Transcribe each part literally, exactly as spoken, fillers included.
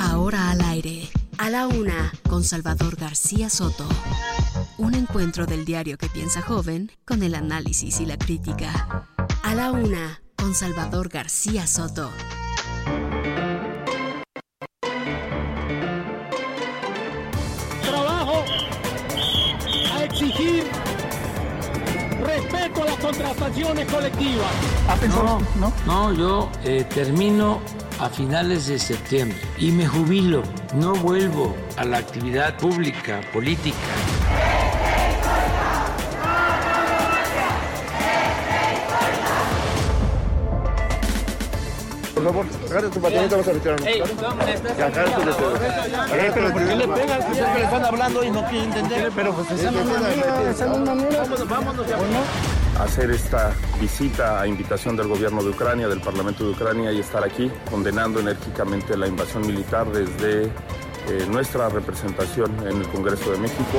Ahora al aire, a la una, con Salvador García Soto. Un encuentro del diario que piensa joven con el análisis y la crítica. A la una, con Salvador García Soto. Trabajo a exigir respeto a las contrataciones colectivas. No, no, no, yo eh, termino a finales de septiembre y me jubilo, no vuelvo a la actividad pública, política. Por favor, agarra tu patineta a los arbitranos. Ey, agarra tu letrero. ¿Por qué le pegan? Ustedes que le están hablando y no quieren entender. Pero pues esa manera, vámonos ya. Hacer esta visita a invitación del gobierno de Ucrania, del Parlamento de Ucrania, y estar aquí condenando enérgicamente la invasión militar desde eh, nuestra representación en el Congreso de México.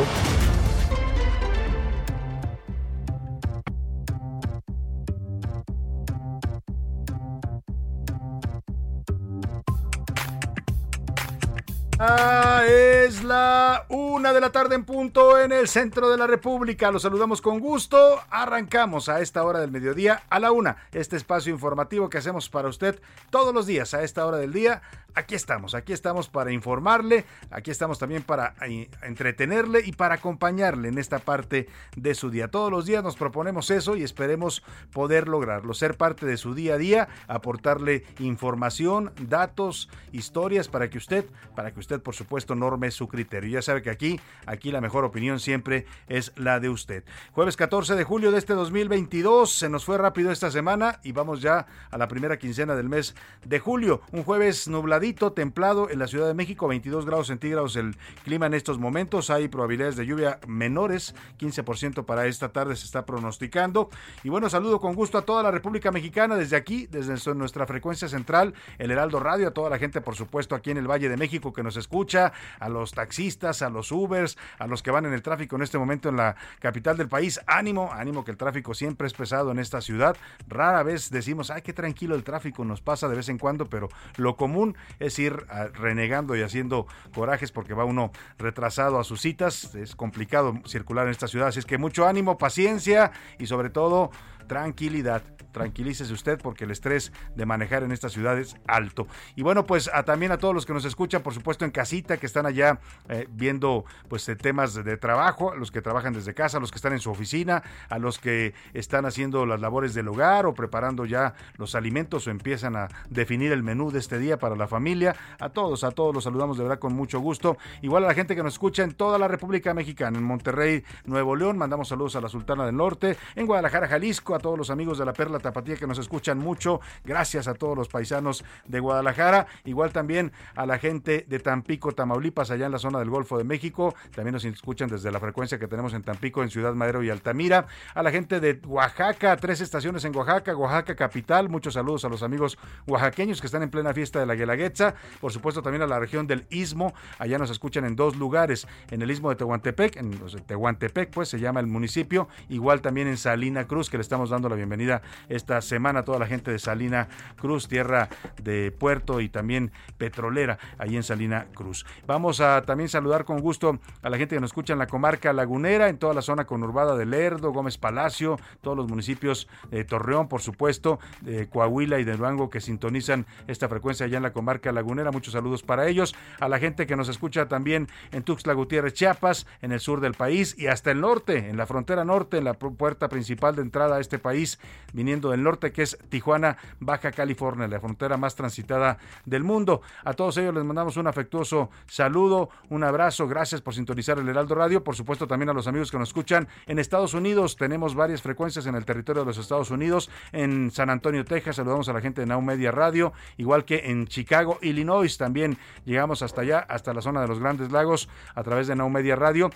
Ah, es la una de la tarde en punto en el centro de la República. Los saludamos con gusto. Arrancamos a esta hora del mediodía a la una. Este espacio informativo que hacemos para usted todos los días a esta hora del día. Aquí estamos, aquí estamos para informarle, aquí estamos también para entretenerle y para acompañarle en esta parte de su día. Todos los días nos proponemos eso y esperemos poder lograrlo, ser parte de su día a día, aportarle información, datos, historias para que usted, para que usted por supuesto norme su criterio. Ya sabe que aquí, aquí la mejor opinión siempre es la de usted. Jueves catorce de julio de este dos mil veintidós, se nos fue rápido esta semana y vamos ya a la primera quincena del mes de julio. Un jueves nubladito, templado en la Ciudad de México, veintidós grados centígrados el clima en estos momentos, hay probabilidades de lluvia menores, quince por ciento para esta tarde se está pronosticando. Y bueno, saludo con gusto a toda la República Mexicana desde aquí, desde nuestra frecuencia central, el Heraldo Radio, a toda la gente por supuesto aquí en el Valle de México que nos escucha, a los taxistas, a los Ubers, a los que van en el tráfico en este momento en la capital del país. Ánimo, ánimo, que el tráfico siempre es pesado en esta ciudad. Rara vez decimos, ay, qué tranquilo el tráfico, nos pasa de vez en cuando, pero lo común es ir renegando y haciendo corajes porque va uno retrasado a sus citas. Es complicado circular en esta ciudad, así es que mucho ánimo, paciencia y sobre todo tranquilidad. Tranquilícese usted porque el estrés de manejar en esta ciudad es alto. Y bueno, pues a, también a todos los que nos escuchan, por supuesto en casita, que están allá eh, viendo pues temas de, de trabajo, los que trabajan desde casa, los que están en su oficina, a los que están haciendo las labores del hogar o preparando ya los alimentos o empiezan a definir el menú de este día para la familia. A todos, a todos los saludamos de verdad con mucho gusto. Igual a la gente que nos escucha en toda la República Mexicana, en Monterrey, Nuevo León, mandamos saludos a la Sultana del Norte, en Guadalajara, Jalisco, a todos los amigos de la Perla Tapatía que nos escuchan mucho, gracias a todos los paisanos de Guadalajara, igual también a la gente de Tampico, Tamaulipas, allá en la zona del Golfo de México, también nos escuchan desde la frecuencia que tenemos en Tampico, en Ciudad Madero y Altamira, a la gente de Oaxaca, tres estaciones en Oaxaca, Oaxaca capital, muchos saludos a los amigos oaxaqueños que están en plena fiesta de la Guelaguetza, por supuesto también a la región del Istmo, allá nos escuchan en dos lugares, en el Istmo de Tehuantepec, en Tehuantepec pues se llama el municipio, igual también en Salina Cruz, que le estamos dando la bienvenida esta semana a toda la gente de Salina Cruz, tierra de puerto y también petrolera, ahí en Salina Cruz. Vamos a también saludar con gusto a la gente que nos escucha en la comarca lagunera, en toda la zona conurbada de Lerdo, Gómez Palacio, todos los municipios de Torreón, por supuesto, de Coahuila y de Durango que sintonizan esta frecuencia allá en la comarca lagunera. Muchos saludos para ellos. A la gente que nos escucha también en Tuxtla Gutiérrez, Chiapas, en el sur del país y hasta el norte, en la frontera norte, en la puerta principal de entrada a este este país, viniendo del norte, que es Tijuana, Baja California, la frontera más transitada del mundo. A todos ellos les mandamos un afectuoso saludo, un abrazo, gracias por sintonizar el Heraldo Radio, por supuesto también a los amigos que nos escuchan en Estados Unidos. Tenemos varias frecuencias en el territorio de los Estados Unidos, en San Antonio, Texas, saludamos a la gente de Now Media Radio, igual que en Chicago, Illinois, también llegamos hasta allá, hasta la zona de los Grandes Lagos, a través de Now Media Radio,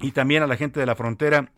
y también a la gente de la frontera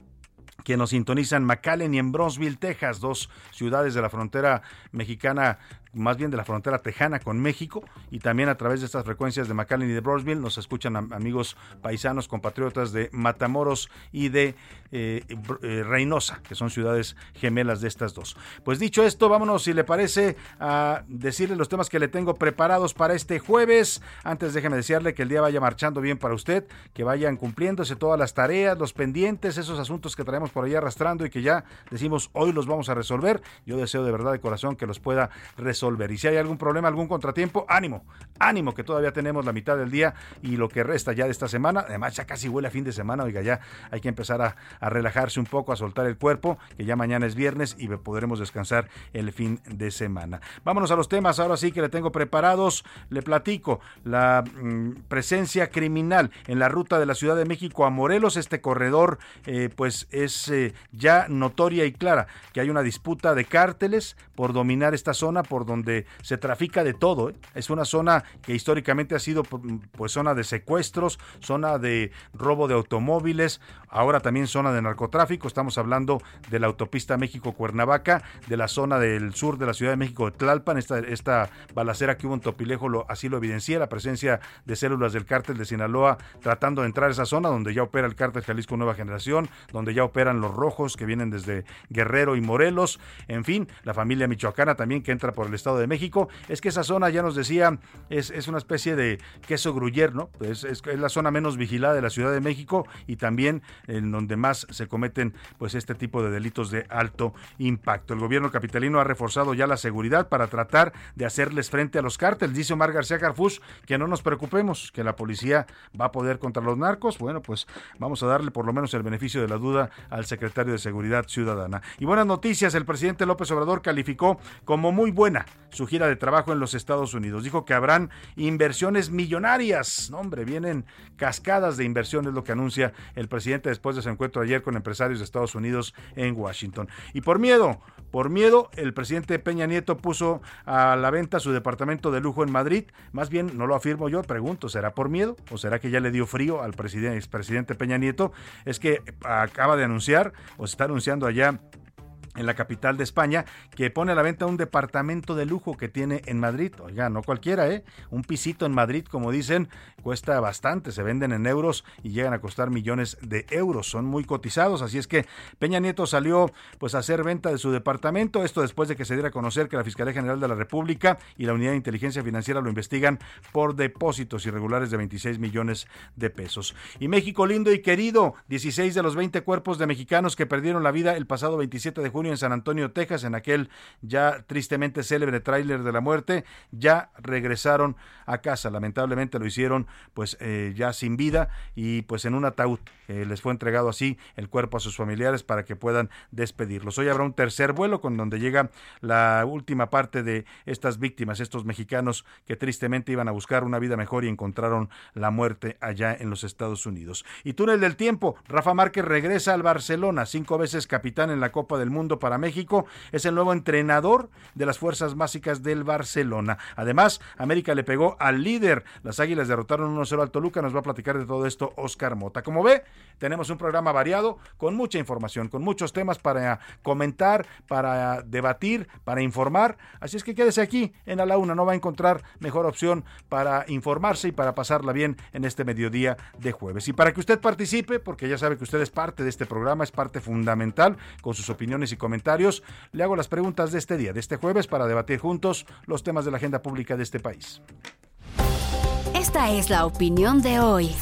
que nos sintonizan McAllen y en Brownsville, Texas, dos ciudades de la frontera mexicana, más bien de la frontera tejana con México, y también a través de estas frecuencias de McAllen y de Brownsville nos escuchan amigos paisanos, compatriotas de Matamoros y de eh, eh, Reynosa, que son ciudades gemelas de estas dos. Pues dicho esto, vámonos, si le parece, a decirle los temas que le tengo preparados para este jueves. Antes déjeme desearle que el día vaya marchando bien para usted, que vayan cumpliéndose todas las tareas, los pendientes, esos asuntos que traemos por ahí arrastrando y que ya decimos hoy los vamos a resolver. Yo deseo de verdad de corazón que los pueda resolver. Y si hay algún problema, algún contratiempo, ánimo, ánimo, que todavía tenemos la mitad del día y lo que resta ya de esta semana. Además, ya casi huele a fin de semana, oiga, ya hay que empezar a, a relajarse un poco, a soltar el cuerpo, que ya mañana es viernes y podremos descansar el fin de semana. Vámonos a los temas, ahora sí que le tengo preparados. Le platico la mmm, presencia criminal en la ruta de la Ciudad de México a Morelos. Este corredor, eh, pues es eh, ya notoria y clara que hay una disputa de cárteles por dominar esta zona, por donde se trafica de todo, ¿eh? Es una zona que históricamente ha sido pues zona de secuestros, zona de robo de automóviles, ahora también zona de narcotráfico. Estamos hablando de la autopista México-Cuernavaca, de la zona del sur de la Ciudad de México de Tlalpan. Esta, esta balacera que hubo en Topilejo lo, así lo evidencia, la presencia de células del cártel de Sinaloa tratando de entrar a esa zona donde ya opera el cártel Jalisco Nueva Generación, donde ya operan los rojos que vienen desde Guerrero y Morelos, en fin, la familia michoacana también que entra por el Estado de México. Es que esa zona, ya nos decía, es, es una especie de queso gruyer, ¿no? Pues es, es la zona menos vigilada de la Ciudad de México y también en donde más se cometen pues este tipo de delitos de alto impacto. El gobierno capitalino ha reforzado ya la seguridad para tratar de hacerles frente a los cárteles. Dice Omar García Harfuch que no nos preocupemos, que la policía va a poder contra los narcos. Bueno, pues vamos a darle por lo menos el beneficio de la duda al secretario de Seguridad Ciudadana. Y buenas noticias, el presidente López Obrador calificó como muy buena su gira de trabajo en los Estados Unidos. Dijo que habrán inversiones millonarias. No, hombre, vienen cascadas de inversiones, lo que anuncia el presidente después de su encuentro ayer con empresarios de Estados Unidos en Washington. Y por miedo, por miedo, el presidente Peña Nieto puso a la venta su departamento de lujo en Madrid. Más bien, no lo afirmo yo, pregunto, ¿será por miedo o será que ya le dio frío al presidente, expresidente Peña Nieto? Es que acaba de anunciar, o se está anunciando allá en la capital de España, que pone a la venta un departamento de lujo que tiene en Madrid. Oiga, no cualquiera, ¿eh? Un pisito en Madrid, como dicen, cuesta bastante, se venden en euros y llegan a costar millones de euros, son muy cotizados, así es que Peña Nieto salió pues a hacer venta de su departamento, esto después de que se diera a conocer que la Fiscalía General de la República y la Unidad de Inteligencia Financiera lo investigan por depósitos irregulares de veintiséis millones de pesos. Y México lindo y querido, dieciséis de los veinte cuerpos de mexicanos que perdieron la vida el pasado veintisiete de junio en San Antonio, Texas, en aquel ya tristemente célebre tráiler de la muerte, ya regresaron a casa. Lamentablemente lo hicieron pues eh, ya sin vida y pues en un ataúd. Eh, les fue entregado así el cuerpo a sus familiares para que puedan despedirlos. Hoy habrá un tercer vuelo con donde llega la última parte de estas víctimas, estos mexicanos que tristemente iban a buscar una vida mejor y encontraron la muerte allá en los Estados Unidos. Y túnel del tiempo, Rafa Márquez regresa al Barcelona, cinco veces capitán en la Copa del Mundo para México, es el nuevo entrenador de las fuerzas básicas del Barcelona. Además, América le pegó al líder, las Águilas derrotaron uno cero al Toluca. Nos va a platicar de todo esto Óscar Mota. Como ve, tenemos un programa variado, con mucha información, con muchos temas para comentar, para debatir, para informar, así es que quédese aquí en A la Una, no va a encontrar mejor opción para informarse y para pasarla bien en este mediodía de jueves. Y para que usted participe, porque ya sabe que usted es parte de este programa, es parte fundamental, con sus opiniones y comentarios, le hago las preguntas de este día, de este jueves, para debatir juntos los temas de la agenda pública de este país. Esta es la opinión de hoy.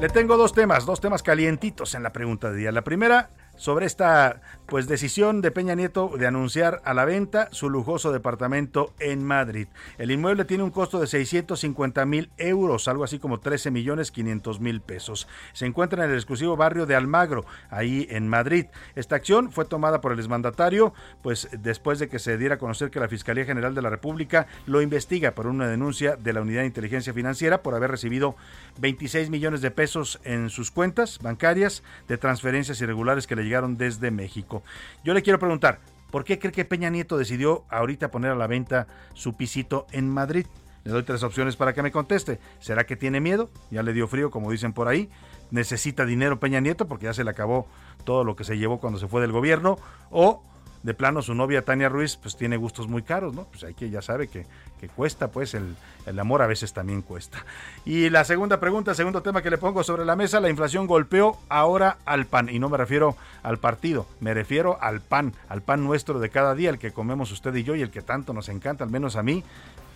Le tengo dos temas, dos temas calientitos en la pregunta de día. La primera sobre esta pues decisión de Peña Nieto de anunciar a la venta su lujoso departamento en Madrid. El inmueble tiene un costo de seiscientos cincuenta mil euros, algo así como trece millones quinientos mil pesos. Se encuentra en el exclusivo barrio de Almagro, ahí en Madrid. Esta acción fue tomada por el exmandatario pues después de que se diera a conocer que la Fiscalía General de la República lo investiga por una denuncia de la Unidad de Inteligencia Financiera por haber recibido veintiséis millones de pesos en sus cuentas bancarias de transferencias irregulares que le llegaron desde México. Yo le quiero preguntar, ¿por qué cree que Peña Nieto decidió ahorita poner a la venta su pisito en Madrid? Le doy tres opciones para que me conteste. ¿Será que tiene miedo? Ya le dio frío, como dicen por ahí. ¿Necesita dinero Peña Nieto porque ya se le acabó todo lo que se llevó cuando se fue del gobierno? ¿O de plano su novia Tania Ruiz pues tiene gustos muy caros, no? Pues hay que, ya sabe que, que cuesta, pues el, el amor a veces también cuesta. Y la segunda pregunta, el segundo tema que le pongo sobre la mesa, la inflación golpeó ahora al pan. Y no me refiero al partido, me refiero al pan, al pan nuestro de cada día, el que comemos usted y yo y el que tanto nos encanta, al menos a mí.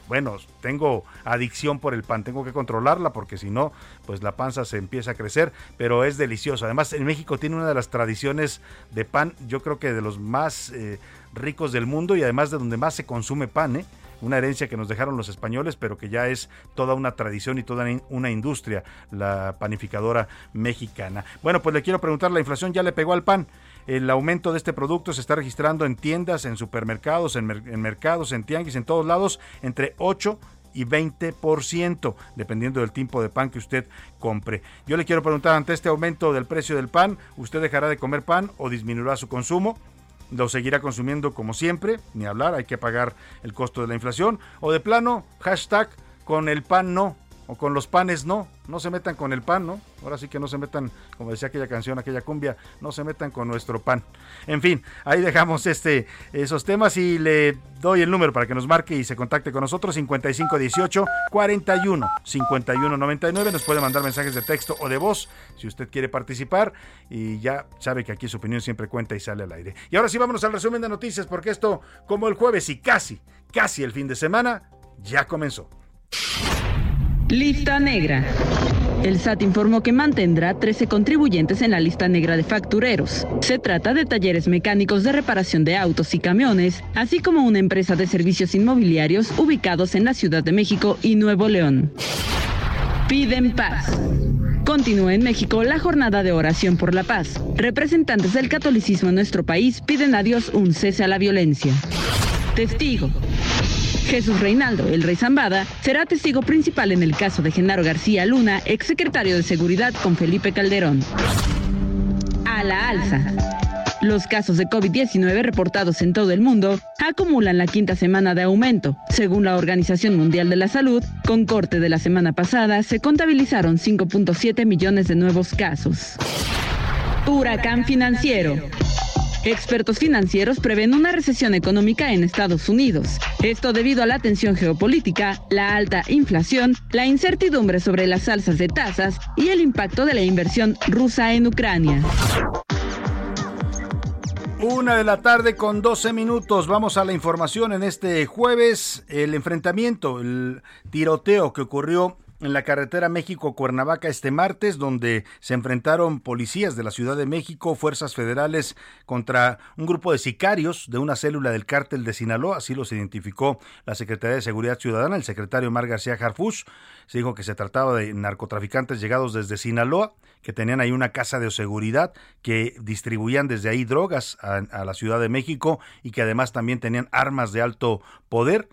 Bueno, tengo adicción por el pan, tengo que controlarla porque si no, pues la panza se empieza a crecer, pero es delicioso. Además, en México tiene una de las tradiciones de pan, yo creo que de los más eh, ricos del mundo y además de donde más se consume pan, ¿eh? Una herencia que nos dejaron los españoles, pero que ya es toda una tradición y toda una industria, la panificadora mexicana. Bueno, pues le quiero preguntar, la inflación ya le pegó al pan. El aumento de este producto se está registrando en tiendas, en supermercados, en, mer- en mercados, en tianguis, en todos lados, entre ocho y veinte por ciento, dependiendo del tipo de pan que usted compre. Yo le quiero preguntar, ante este aumento del precio del pan, ¿usted dejará de comer pan o disminuirá su consumo? ¿Lo seguirá consumiendo como siempre? Ni hablar, hay que pagar el costo de la inflación. O de plano, hashtag con el pan no, o con los panes no, no se metan con el pan, ¿no? Ahora sí que no se metan, como decía aquella canción, aquella cumbia, no se metan con nuestro pan. En fin, ahí dejamos este esos temas y le doy el número para que nos marque y se contacte con nosotros, cincuenta y cinco dieciocho cuarenta y uno cincuenta y uno noventa y nueve. Nos puede mandar mensajes de texto o de voz si usted quiere participar y ya sabe que aquí su opinión siempre cuenta y sale al aire. Y ahora sí, vámonos al resumen de noticias porque esto, como el jueves y casi, casi el fin de semana, ya comenzó. Lista negra. El S A T informó que mantendrá trece contribuyentes en la lista negra de factureros. Se trata de talleres mecánicos de reparación de autos y camiones, así como una empresa de servicios inmobiliarios ubicados en la Ciudad de México y Nuevo León. Piden paz. Continúa en México la jornada de oración por la paz. Representantes del catolicismo en nuestro país piden a Dios un cese a la violencia. Testigo. Jesús Reinaldo, el Rey Zambada, será testigo principal en el caso de Genaro García Luna, exsecretario de Seguridad con Felipe Calderón. A la alza. Los casos de COVID diecinueve reportados en todo el mundo acumulan la quinta semana de aumento. Según la Organización Mundial de la Salud, con corte de la semana pasada, se contabilizaron cinco punto siete millones de nuevos casos. Huracán financiero. Expertos financieros prevén una recesión económica en Estados Unidos. Esto debido a la tensión geopolítica, la alta inflación, la incertidumbre sobre las alzas de tasas y el impacto de la inversión rusa en Ucrania. Una de la tarde con doce minutos. Vamos a la información en este jueves. El enfrentamiento, el tiroteo que ocurrió en la carretera México-Cuernavaca este martes, donde se enfrentaron policías de la Ciudad de México, fuerzas federales, contra un grupo de sicarios de una célula del cártel de Sinaloa, así los identificó la Secretaría de Seguridad Ciudadana. El secretario Omar García Harfuch se dijo que se trataba de narcotraficantes llegados desde Sinaloa, que tenían ahí una casa de seguridad, que distribuían desde ahí drogas a, a la Ciudad de México y que además también tenían armas de alto poder.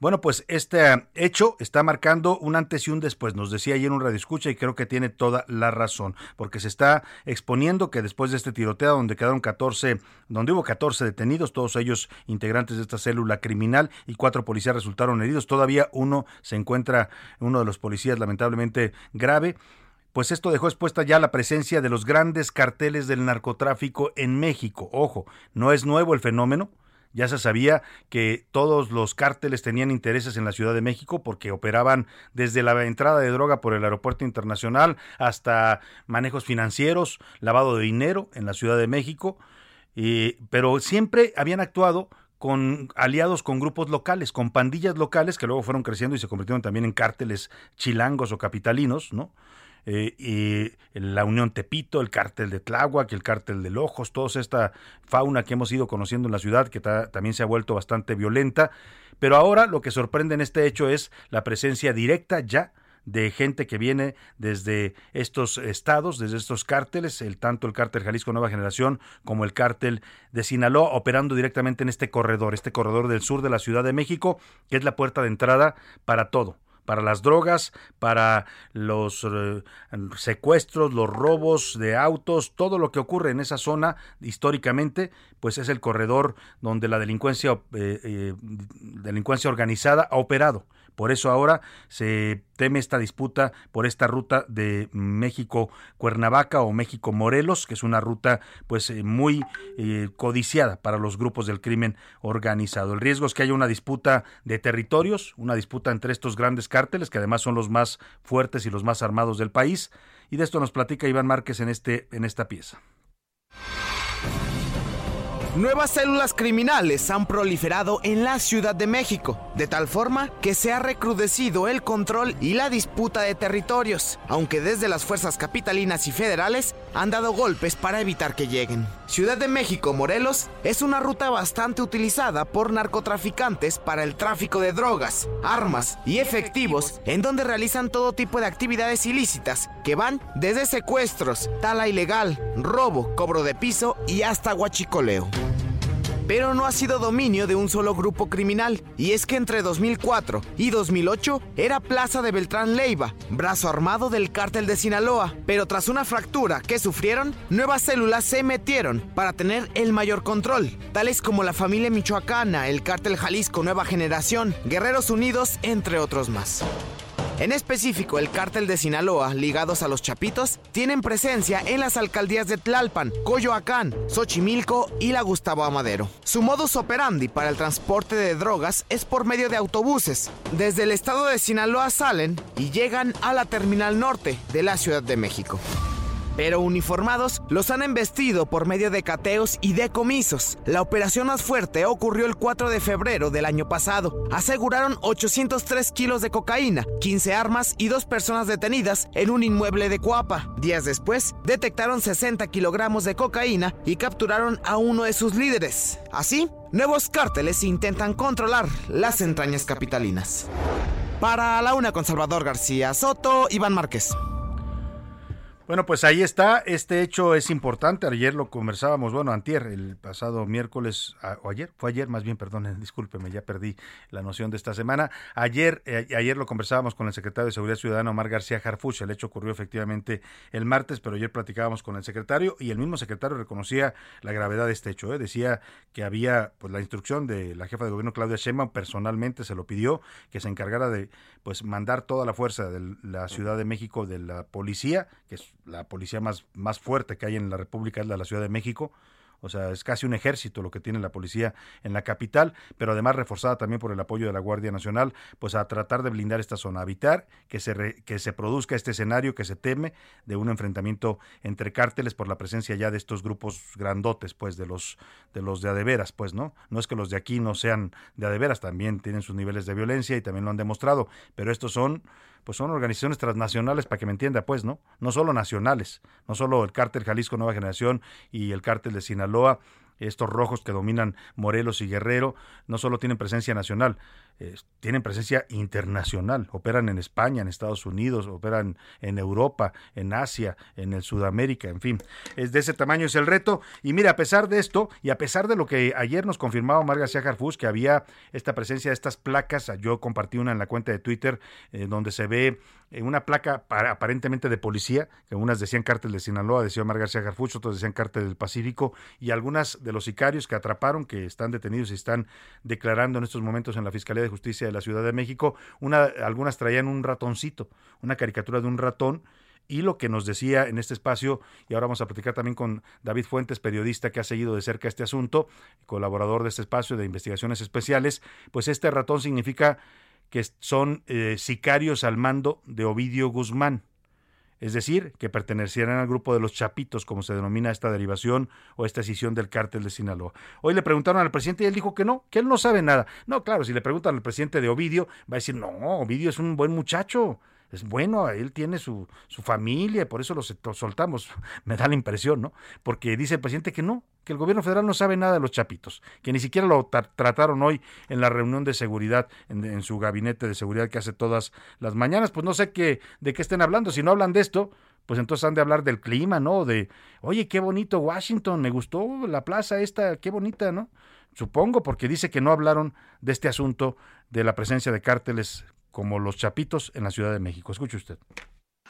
Bueno, pues este hecho está marcando un antes y un después, nos decía ayer un radioescucha y creo que tiene toda la razón, porque se está exponiendo que después de este tiroteo donde quedaron catorce, donde hubo catorce detenidos, todos ellos integrantes de esta célula criminal y cuatro policías resultaron heridos, todavía uno se encuentra, uno de los policías lamentablemente grave. Pues esto dejó expuesta ya la presencia de los grandes carteles del narcotráfico en México. Ojo, no es nuevo el fenómeno. Ya se sabía que todos los cárteles tenían intereses en la Ciudad de México porque operaban desde la entrada de droga por el aeropuerto internacional hasta manejos financieros, lavado de dinero en la Ciudad de México, y, pero siempre habían actuado con aliados con grupos locales, con pandillas locales que luego fueron creciendo y se convirtieron también en cárteles chilangos o capitalinos, ¿no? eh, eh, la Unión Tepito, el Cártel de Tláhuac, el Cártel de Lojos, toda esta fauna que hemos ido conociendo en la ciudad, que ta- también se ha vuelto bastante violenta. Pero ahora lo que sorprende en este hecho es la presencia directa ya de gente que viene desde estos estados, desde estos cárteles, el tanto el Cártel Jalisco Nueva Generación como el Cártel de Sinaloa, operando directamente en este corredor, este corredor del sur de la Ciudad de México, que es la puerta de entrada para todo, para las drogas, para los eh, secuestros, los robos de autos, todo lo que ocurre en esa zona históricamente, pues es el corredor donde la delincuencia, eh, eh, delincuencia organizada ha operado. Por eso ahora se teme esta disputa por esta ruta de México-Cuernavaca o México-Morelos, que es una ruta pues muy eh, codiciada para los grupos del crimen organizado. El riesgo es que haya una disputa de territorios, una disputa entre estos grandes cárteles, que además son los más fuertes y los más armados del país. Y de esto nos platica Iván Márquez en, este, en esta pieza. Nuevas células criminales han proliferado en la Ciudad de México, de tal forma que se ha recrudecido el control y la disputa de territorios, aunque desde las fuerzas capitalinas y federales han dado golpes para evitar que lleguen. Ciudad de México-Morelos es una ruta bastante utilizada por narcotraficantes para el tráfico de drogas, armas y efectivos, en donde realizan todo tipo de actividades ilícitas que van desde secuestros, tala ilegal, robo, cobro de piso y hasta huachicoleo. Pero no ha sido dominio de un solo grupo criminal, y es que entre dos mil cuatro y dos mil ocho era plaza de Beltrán Leiva, brazo armado del Cártel de Sinaloa, pero tras una fractura que sufrieron, nuevas células se metieron para tener el mayor control, tales como la Familia Michoacana, el Cártel Jalisco Nueva Generación, Guerreros Unidos, entre otros más. En específico, el Cártel de Sinaloa, ligados a los Chapitos, tienen presencia en las alcaldías de Tlalpan, Coyoacán, Xochimilco y la Gustavo Amadero. Su modus operandi para el transporte de drogas es por medio de autobuses. Desde el estado de Sinaloa salen y llegan a la terminal norte de la Ciudad de México. Pero uniformados los han embestido por medio de cateos y decomisos. La operación más fuerte ocurrió el cuatro de febrero del año pasado. Aseguraron ochocientos tres kilos de cocaína, quince armas y dos personas detenidas en un inmueble de Coapa. Días después, detectaron sesenta kilogramos de cocaína y capturaron a uno de sus líderes. Así, nuevos cárteles intentan controlar las entrañas capitalinas. Para La Una con Salvador García Soto, Iván Márquez. Bueno, pues ahí está, este hecho es importante, ayer lo conversábamos, bueno, antier, el pasado miércoles, a, o ayer, fue ayer más bien, perdón, discúlpeme, ya perdí la noción de esta semana, ayer eh, ayer lo conversábamos con el secretario de Seguridad Ciudadana, Omar García Harfuch. El hecho ocurrió efectivamente el martes, pero ayer platicábamos con el secretario y el mismo secretario reconocía la gravedad de este hecho, ¿eh? Decía que había pues la instrucción de la jefa de gobierno, Claudia Sheinbaum, personalmente se lo pidió, que se encargara de pues mandar toda la fuerza de la Ciudad de México, de la policía, que es la policía más, más fuerte que hay en la República, es la de la Ciudad de México. O sea, es casi un ejército lo que tiene la policía en la capital, pero además reforzada también por el apoyo de la Guardia Nacional, pues a tratar de blindar esta zona, a evitar que se, re, que se produzca este escenario que se teme de un enfrentamiento entre cárteles por la presencia ya de estos grupos grandotes, pues de los de los de adeveras, pues, ¿no? No es que los de aquí no sean de adeveras, también tienen sus niveles de violencia y también lo han demostrado, pero estos son... pues son organizaciones transnacionales, para que me entienda, pues, ¿no? No solo nacionales, no solo el Cártel Jalisco Nueva Generación y el Cártel de Sinaloa, estos rojos que dominan Morelos y Guerrero, no solo tienen presencia nacional, eh, tienen presencia internacional, operan en España, en Estados Unidos, operan en Europa, en Asia, en el Sudamérica, en fin, es de ese tamaño es el reto. Y mira, a pesar de esto, y a pesar de lo que ayer nos confirmaba Omar García Harfuch, que había esta presencia de estas placas, yo compartí una en la cuenta de Twitter, eh, donde se ve una placa para, aparentemente de policía, que unas decían Cártel de Sinaloa, decía Omar García Harfuch, otros decían Cártel del Pacífico, y algunas de los sicarios que atraparon, que están detenidos y están declarando en estos momentos en la Fiscalía de Justicia de la Ciudad de México, una, algunas traían un ratoncito, una caricatura de un ratón. Y lo que nos decía en este espacio, y ahora vamos a platicar también con David Fuentes, periodista que ha seguido de cerca este asunto, colaborador de este espacio de investigaciones especiales, pues este ratón significa que son eh, sicarios al mando de Ovidio Guzmán, es decir, que pertenecieran al grupo de los Chapitos, como se denomina esta derivación o esta escisión del Cártel de Sinaloa. Hoy le preguntaron al presidente y él dijo que no, que él no sabe nada. No, claro, si le preguntan al presidente de Ovidio, va a decir, no, Ovidio es un buen muchacho, es bueno, él tiene su, su familia, por eso lo soltamos, me da la impresión, ¿no? Porque dice el presidente que no, que el gobierno federal no sabe nada de los chapitos, que ni siquiera lo tra- trataron hoy en la reunión de seguridad, en, en su gabinete de seguridad que hace todas las mañanas. Pues no sé qué, de qué estén hablando. Si no hablan de esto, pues entonces han de hablar del clima, ¿no? De, oye, qué bonito Washington, me gustó la plaza esta, qué bonita, ¿no? Supongo, porque dice que no hablaron de este asunto de la presencia de cárteles como los chapitos en la Ciudad de México. Escuche usted.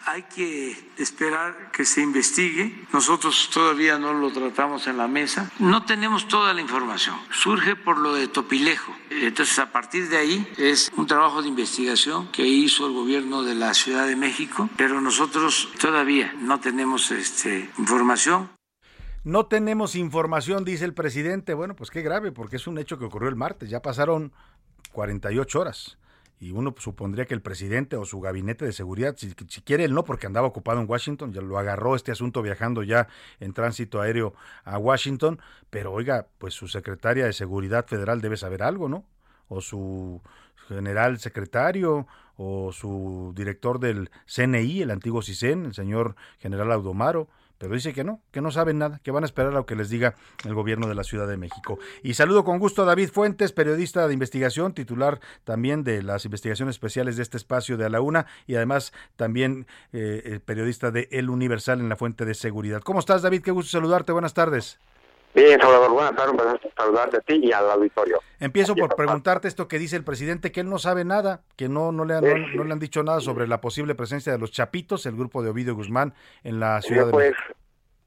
Hay que esperar que se investigue. Nosotros todavía no lo tratamos en la mesa. No tenemos toda la información. Surge por lo de Topilejo. Entonces, a partir de ahí, es un trabajo de investigación que hizo el gobierno de la Ciudad de México, pero nosotros todavía no tenemos este, información. No tenemos información, dice el presidente. Bueno, pues qué grave, porque es un hecho que ocurrió el martes. Ya pasaron cuarenta y ocho horas. Y uno supondría que el presidente o su gabinete de seguridad, si, si quiere él no, porque andaba ocupado en Washington, ya lo agarró este asunto viajando ya en tránsito aéreo a Washington, pero oiga, pues su secretaria de Seguridad Federal debe saber algo, ¿no? O su general secretario, o su director del C N I, el antiguo CISEN, el señor general Audomaro. Pero dice que no, que no saben nada, que van a esperar a lo que les diga el gobierno de la Ciudad de México. Y saludo con gusto a David Fuentes, periodista de investigación, titular también de las investigaciones especiales de este espacio de A la Una, y además también eh, periodista de El Universal en la fuente de seguridad. ¿Cómo estás, David? Qué gusto saludarte, buenas tardes. Bien, Salvador, buenas tardes, un placer saludarte a ti y al auditorio. Empiezo por preguntarte esto que dice el presidente, que él no sabe nada, que no no le, han, no, no le han dicho nada sobre la posible presencia de los chapitos, el grupo de Ovidio Guzmán, en la Ciudad pues,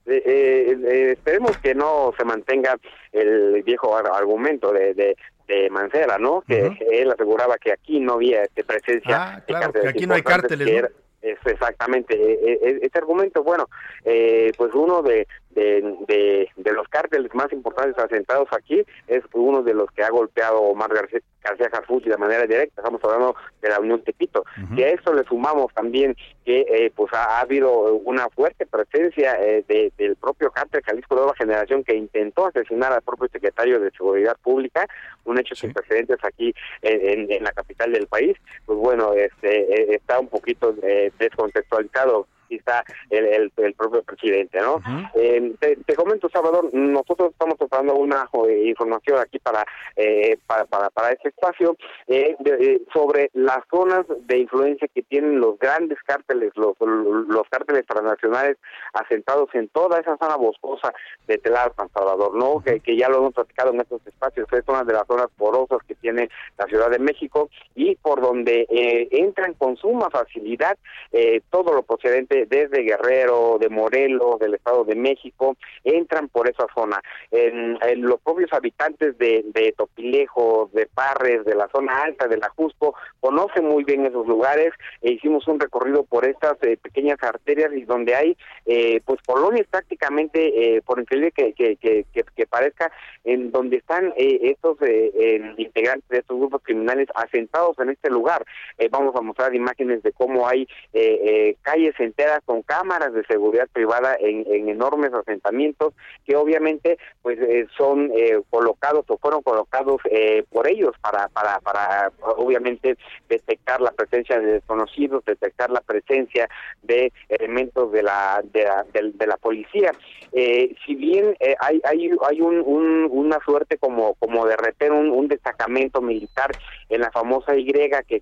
de México. Eh, eh, esperemos que no se mantenga el viejo argumento de... de... de Mancera, ¿no? Que uh-huh. él aseguraba que aquí no había este, presencia. Ah, claro, de que aquí no hay cárteles. Era, es exactamente. Este argumento, bueno, eh, pues uno de, de, de, de los cárteles más importantes asentados aquí es uno de los que ha golpeado Omar García, García Harfuch de manera directa. Estamos hablando de la Unión Tepito. Uh-huh. Y a eso le sumamos también que eh, pues ha, ha habido una fuerte presencia eh, de, del propio cártel Jalisco Nueva Generación, que intentó asesinar al propio secretario de Seguridad Pública, una hechos sí. sin precedentes aquí en, en, en la capital del país. Pues bueno, este está un poquito eh, descontextualizado quizá el, el, el propio presidente, ¿no? Uh-huh. Eh, te, te comento, Salvador, nosotros estamos tratando una eh, información aquí para, eh, para para para este espacio eh, de, de, sobre las zonas de influencia que tienen los grandes cárteles, los los cárteles transnacionales asentados en toda esa zona boscosa de Tlalpan, Salvador, ¿no? Uh-huh. Que, que ya lo hemos platicado en estos espacios, es una de las zonas porosas que tiene la Ciudad de México y por donde eh, entran con suma facilidad eh, todo lo procedente desde Guerrero, de Morelos, del Estado de México, entran por esa zona. En, en los propios habitantes de, de Topilejo, de Parres, de la zona alta, del Ajusco, conocen muy bien esos lugares, e hicimos un recorrido por estas eh, pequeñas arterias y donde hay eh, pues colonias prácticamente, eh, por increíble que, que, que, que, que parezca, en donde están eh, estos eh, eh, integrantes de estos grupos criminales asentados en este lugar. Eh, vamos a mostrar imágenes de cómo hay eh, eh, calles enteras con cámaras de seguridad privada en, en enormes asentamientos que obviamente pues eh, son eh, colocados o fueron colocados eh, por ellos para para para obviamente detectar la presencia de desconocidos, detectar la presencia de elementos de la de la, de, de la policía. Eh, si bien eh, hay hay hay un, un una suerte como como de repente un, un destacamento militar en la famosa Y que que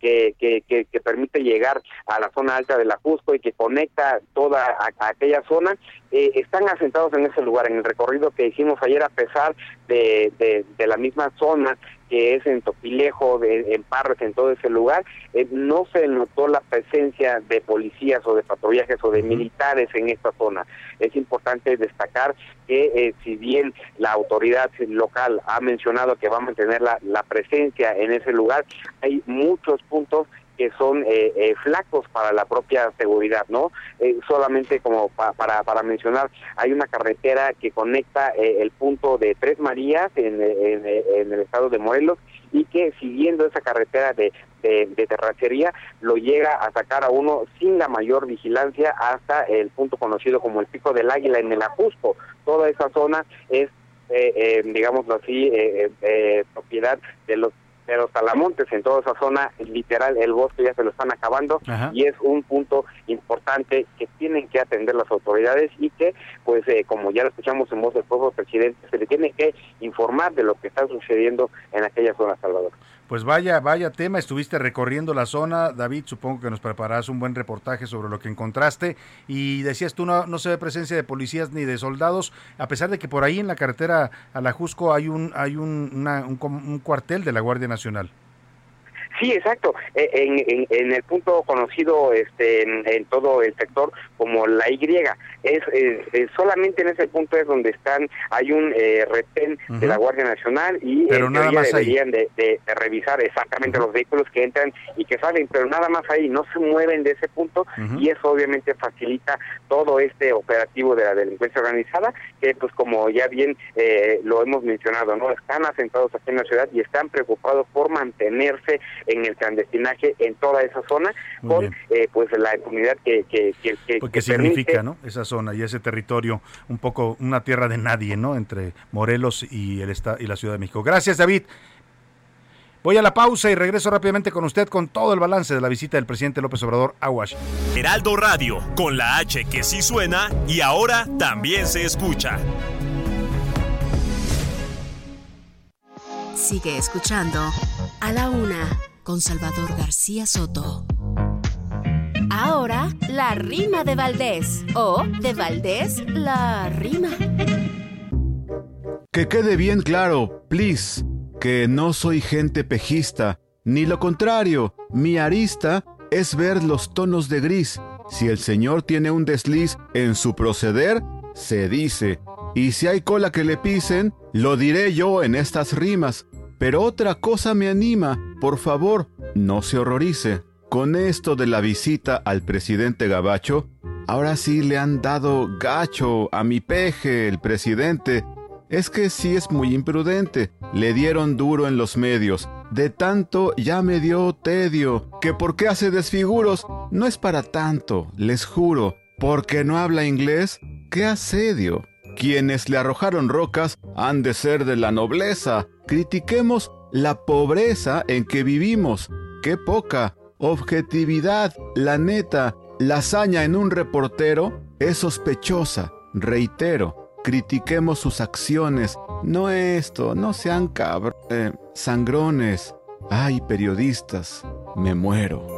que que, que, que permite llegar a la zona alta de la Ajusco y que conecta toda a, a aquella zona, eh, están asentados en ese lugar. En el recorrido que hicimos ayer, a pesar de, de, de la misma zona que es en Topilejo, de, en Parres, en todo ese lugar, eh, no se notó la presencia de policías o de patrullajes o de militares en esta zona. Es importante destacar que eh, si bien la autoridad local ha mencionado que va a mantener la, la presencia en ese lugar, hay muchos puntos que son eh, eh, flacos para la propia seguridad, ¿no? Eh, solamente como pa, para para mencionar, hay una carretera que conecta eh, el punto de Tres Marías en, en, en el estado de Morelos y que siguiendo esa carretera de, de, de terracería lo llega a sacar a uno sin la mayor vigilancia hasta el punto conocido como el Pico del Águila en el Ajusco. Toda esa zona es, eh, eh, digámoslo así, eh, eh, propiedad de los pero Talamontes, en toda esa zona, literal, el bosque ya se lo están acabando. Ajá. Y es un punto importante que tienen que atender las autoridades y que, pues, eh, como ya lo escuchamos en voz del pueblo presidente, se le tiene que informar de lo que está sucediendo en aquella zona, Salvador. Pues vaya, vaya tema, estuviste recorriendo la zona, David, supongo que nos prepararás un buen reportaje sobre lo que encontraste, y decías tú, no, no se ve presencia de policías ni de soldados, a pesar de que por ahí en la carretera al Ajusco hay un, hay un, una, un, un cuartel de la Guardia Nacional. Sí, exacto. En, en, en el punto conocido este, en, en todo el sector como la Y, es, es solamente en ese punto es donde están, hay un eh, retén uh-huh. de la Guardia Nacional y pero en nada más deberían de, de, de revisar exactamente uh-huh. los vehículos que entran y que salen, pero nada más ahí, no se mueven de ese punto uh-huh. y eso obviamente facilita todo este operativo de la delincuencia organizada que, pues, como ya bien eh, lo hemos mencionado, no están asentados aquí en la ciudad y están preocupados por mantenerse en el clandestinaje en toda esa zona con eh, pues la impunidad que que que, que, pues que, que significa permite, ¿no? Esa zona y ese territorio, un poco una tierra de nadie, ¿no? Entre Morelos y el estado y la Ciudad de México. Gracias, David. Voy a la pausa y regreso rápidamente con usted con todo el balance de la visita del presidente López Obrador a Washington. Heraldo Radio, con la H que sí suena y ahora también se escucha. Sigue escuchando A la Una con Salvador García Soto. Ahora, la rima de Valdés. O, de Valdés, la rima. Que quede bien claro, please, que no soy gente pejista. Ni lo contrario, mi arista es ver los tonos de gris. Si el señor tiene un desliz en su proceder, se dice. Y si hay cola que le pisen, lo diré yo en estas rimas. Pero otra cosa me anima, por favor, no se horrorice. Con esto de la visita al presidente gabacho, ahora sí le han dado gacho a mi peje, el presidente. Es que sí es muy imprudente, le dieron duro en los medios. De tanto ya me dio tedio, que por qué hace desfiguros. No es para tanto, les juro, porque no habla inglés, qué asedio. Quienes le arrojaron rocas han de ser de la nobleza. Critiquemos la pobreza en que vivimos. ¡Qué poca! Objetividad, la neta, la hazaña en un reportero es sospechosa. Reitero, critiquemos sus acciones. No esto, no sean cabr... Eh, sangrones. ¡Ay, periodistas! Me muero.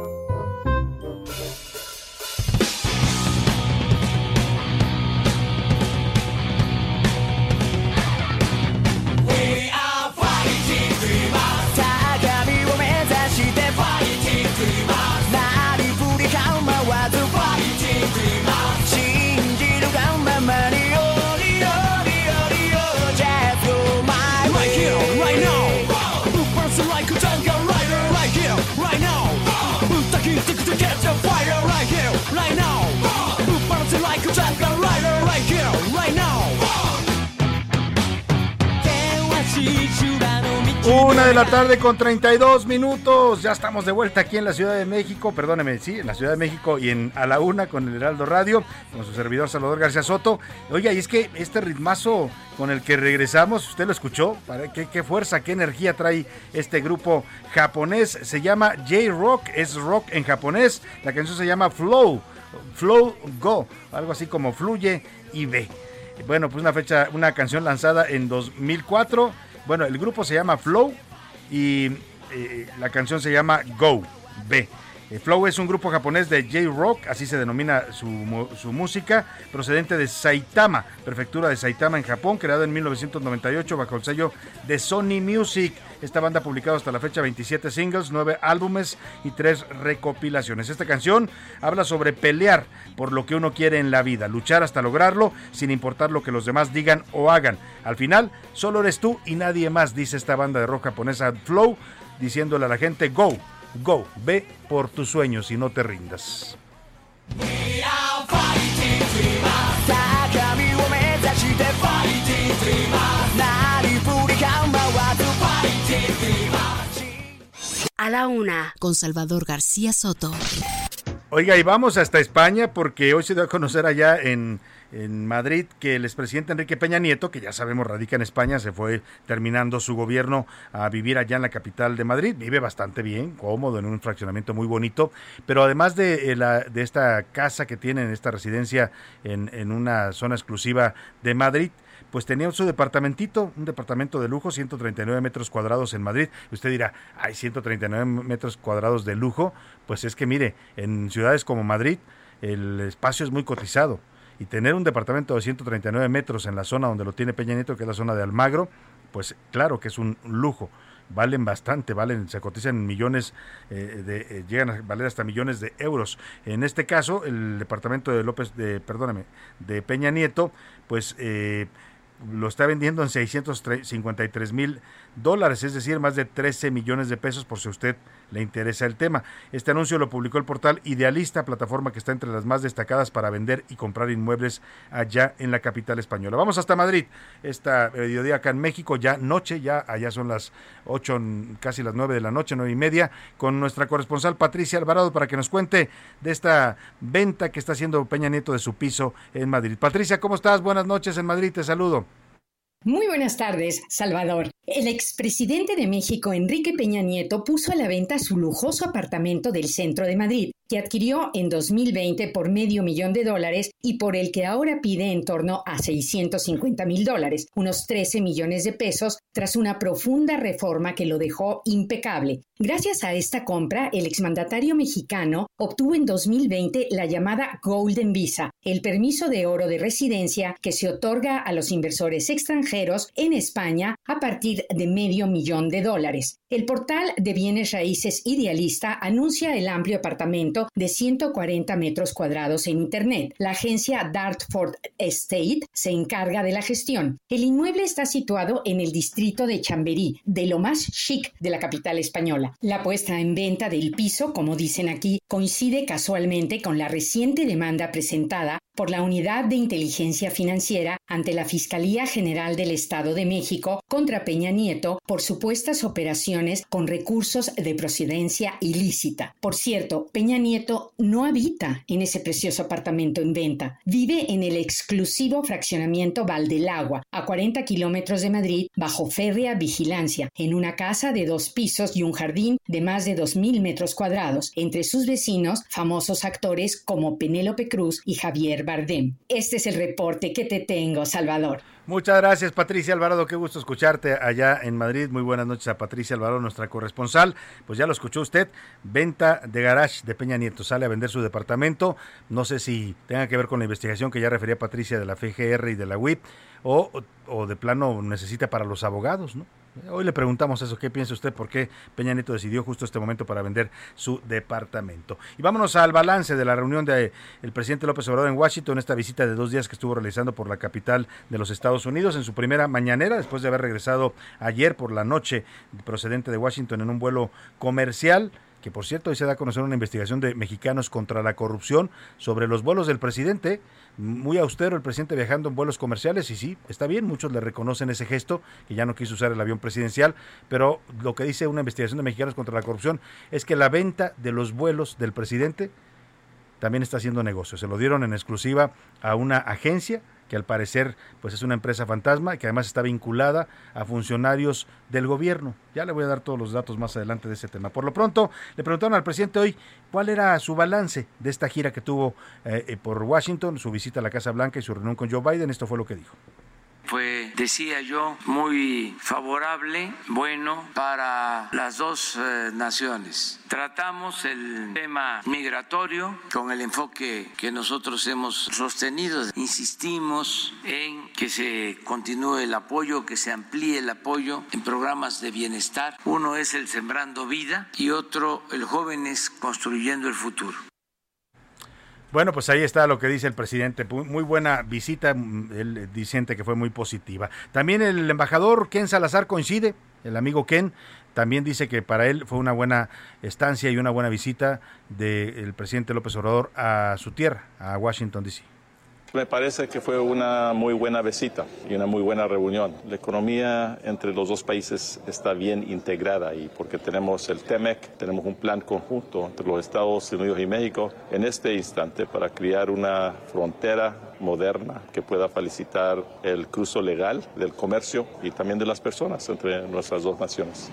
Una de la tarde con treinta y dos minutos, ya estamos de vuelta aquí en la Ciudad de México, perdóneme, sí, en la Ciudad de México y en A la Una con el Heraldo Radio, con su servidor Salvador García Soto. Oiga, y es que este ritmazo con el que regresamos, usted lo escuchó, qué, qué fuerza, qué energía trae este grupo japonés, se llama J-Rock, es rock en japonés, la canción se llama Flow, Flow Go, algo así como fluye y ve. Bueno, pues una fecha, una canción lanzada en dos mil cuatro. Bueno, el grupo se llama Flow y eh, la canción se llama Go, B. Eh, Flow es un grupo japonés de J-Rock, así se denomina su, su música, procedente de Saitama, prefectura de Saitama en Japón, creado en mil novecientos noventa y ocho bajo el sello de Sony Music. Esta banda ha publicado hasta la fecha veintisiete singles, nueve álbumes y tres recopilaciones. Esta canción habla sobre pelear por lo que uno quiere en la vida, luchar hasta lograrlo sin importar lo que los demás digan o hagan. Al final, solo eres tú y nadie más, dice esta banda de rock japonesa Flow, diciéndole a la gente go, go, ve por tus sueños y no te rindas. A la Una con Salvador García Soto. Oiga, y vamos hasta España porque hoy se dio a conocer allá en en Madrid, que el expresidente Enrique Peña Nieto, que ya sabemos radica en España, se fue terminando su gobierno a vivir allá en la capital de Madrid, vive bastante bien, cómodo, en un fraccionamiento muy bonito, pero además de, la, de esta casa que tiene, en esta residencia en, en una zona exclusiva de Madrid, pues tenía su departamentito, un departamento de lujo, ciento treinta y nueve metros cuadrados en Madrid. Usted dirá, hay ciento treinta y nueve metros cuadrados de lujo, pues es que mire, en ciudades como Madrid el espacio es muy cotizado, y tener un departamento de ciento treinta y nueve metros en la zona donde lo tiene Peña Nieto, que es la zona de Almagro, pues claro que es un lujo, valen bastante, valen, se cotizan millones, eh, de, eh, llegan a valer hasta millones de euros. En este caso, el departamento de López, de, perdóname, de Peña Nieto, pues eh, lo está vendiendo en seiscientos cincuenta y tres mil dólares, es decir, más de trece millones de pesos, por si a usted le interesa el tema. Este anuncio lo publicó el portal Idealista, plataforma que está entre las más destacadas para vender y comprar inmuebles allá en la capital española. Vamos hasta Madrid, esta mediodía acá en México, ya noche, ya allá son las ocho, casi las nueve de la noche, nueve y media, con nuestra corresponsal Patricia Alvarado para que nos cuente de esta venta que está haciendo Peña Nieto de su piso en Madrid. Patricia, ¿cómo estás? Buenas noches en Madrid, te saludo. Muy buenas tardes, Salvador. El expresidente de México, Enrique Peña Nieto, puso a la venta su lujoso apartamento del centro de Madrid, que adquirió en dos mil veinte por medio millón de dólares y por el que ahora pide en torno a seiscientos cincuenta mil dólares, unos trece millones de pesos, tras una profunda reforma que lo dejó impecable. Gracias a esta compra, el exmandatario mexicano obtuvo en dos mil veinte la llamada Golden Visa, el permiso de oro de residencia que se otorga a los inversores extranjeros en España a partir de medio millón de dólares. El portal de bienes raíces Idealista anuncia el amplio apartamento de ciento cuarenta metros cuadrados en Internet. La agencia Dartford Estate se encarga de la gestión. El inmueble está situado en el distrito de Chamberí, de lo más chic de la capital española. La puesta en venta del piso, como dicen aquí, coincide casualmente con la reciente demanda presentada por la Unidad de Inteligencia Financiera ante la Fiscalía General del Estado de México contra Peña Nieto por supuestas operaciones con recursos de procedencia ilícita. Por cierto, Peña Nieto no habita en ese precioso apartamento en venta. Vive en el exclusivo fraccionamiento Valdelagua, a cuarenta kilómetros de Madrid, bajo férrea vigilancia, en una casa de dos pisos y un jardín de más de dos mil metros cuadrados. Entre sus vecinos, famosos actores como Penélope Cruz y Javier Bardem. Este es el reporte que te tengo, Salvador. Muchas gracias, Patricia Alvarado, qué gusto escucharte allá en Madrid. Muy buenas noches a Patricia Alvarado, nuestra corresponsal. Pues ya lo escuchó usted, venta de garage de Peña Nieto, sale a vender su departamento. No sé si tenga que ver con la investigación que ya refería Patricia de la F G R y de la U I P, o, o de plano necesita para los abogados, ¿no? Hoy le preguntamos eso, ¿qué piensa usted? ¿Por qué Peña Nieto decidió justo este momento para vender su departamento? Y vámonos al balance de la reunión del presidente López Obrador en Washington, esta visita de dos días que estuvo realizando por la capital de los Estados Unidos, en su primera mañanera, después de haber regresado ayer por la noche procedente de Washington en un vuelo comercial, que por cierto hoy se da a conocer una investigación de Mexicanos contra la Corrupción sobre los vuelos del presidente. Muy austero el presidente viajando en vuelos comerciales, y sí, está bien, muchos le reconocen ese gesto, que ya no quiso usar el avión presidencial, pero lo que dice una investigación de Mexicanos contra la Corrupción es que la venta de los vuelos del presidente también está haciendo negocio. Se lo dieron en exclusiva a una agencia que al parecer pues es una empresa fantasma, que además está vinculada a funcionarios del gobierno. Ya le voy a dar todos los datos más adelante de ese tema. Por lo pronto, le preguntaron al presidente hoy cuál era su balance de esta gira que tuvo eh, por Washington, su visita a la Casa Blanca y su reunión con Joe Biden. Esto fue lo que dijo. Fue, decía yo, muy favorable, bueno, para las dos eh, naciones. Tratamos el tema migratorio con el enfoque que nosotros hemos sostenido. Insistimos en que se continúe el apoyo, que se amplíe el apoyo en programas de bienestar. Uno es el Sembrando Vida y otro el Jóvenes Construyendo el Futuro. Bueno, pues ahí está lo que dice el presidente. Muy buena visita, él diciente que fue muy positiva. También el embajador Ken Salazar coincide, el amigo Ken, también dice que para él fue una buena estancia y una buena visita del presidente López Obrador a su tierra, a Washington D C Me parece que fue una muy buena visita y una muy buena reunión. La economía entre los dos países está bien integrada y porque tenemos el T-MEC, tenemos un plan conjunto entre los Estados Unidos y México en este instante para crear una frontera moderna que pueda facilitar el cruce legal del comercio y también de las personas entre nuestras dos naciones.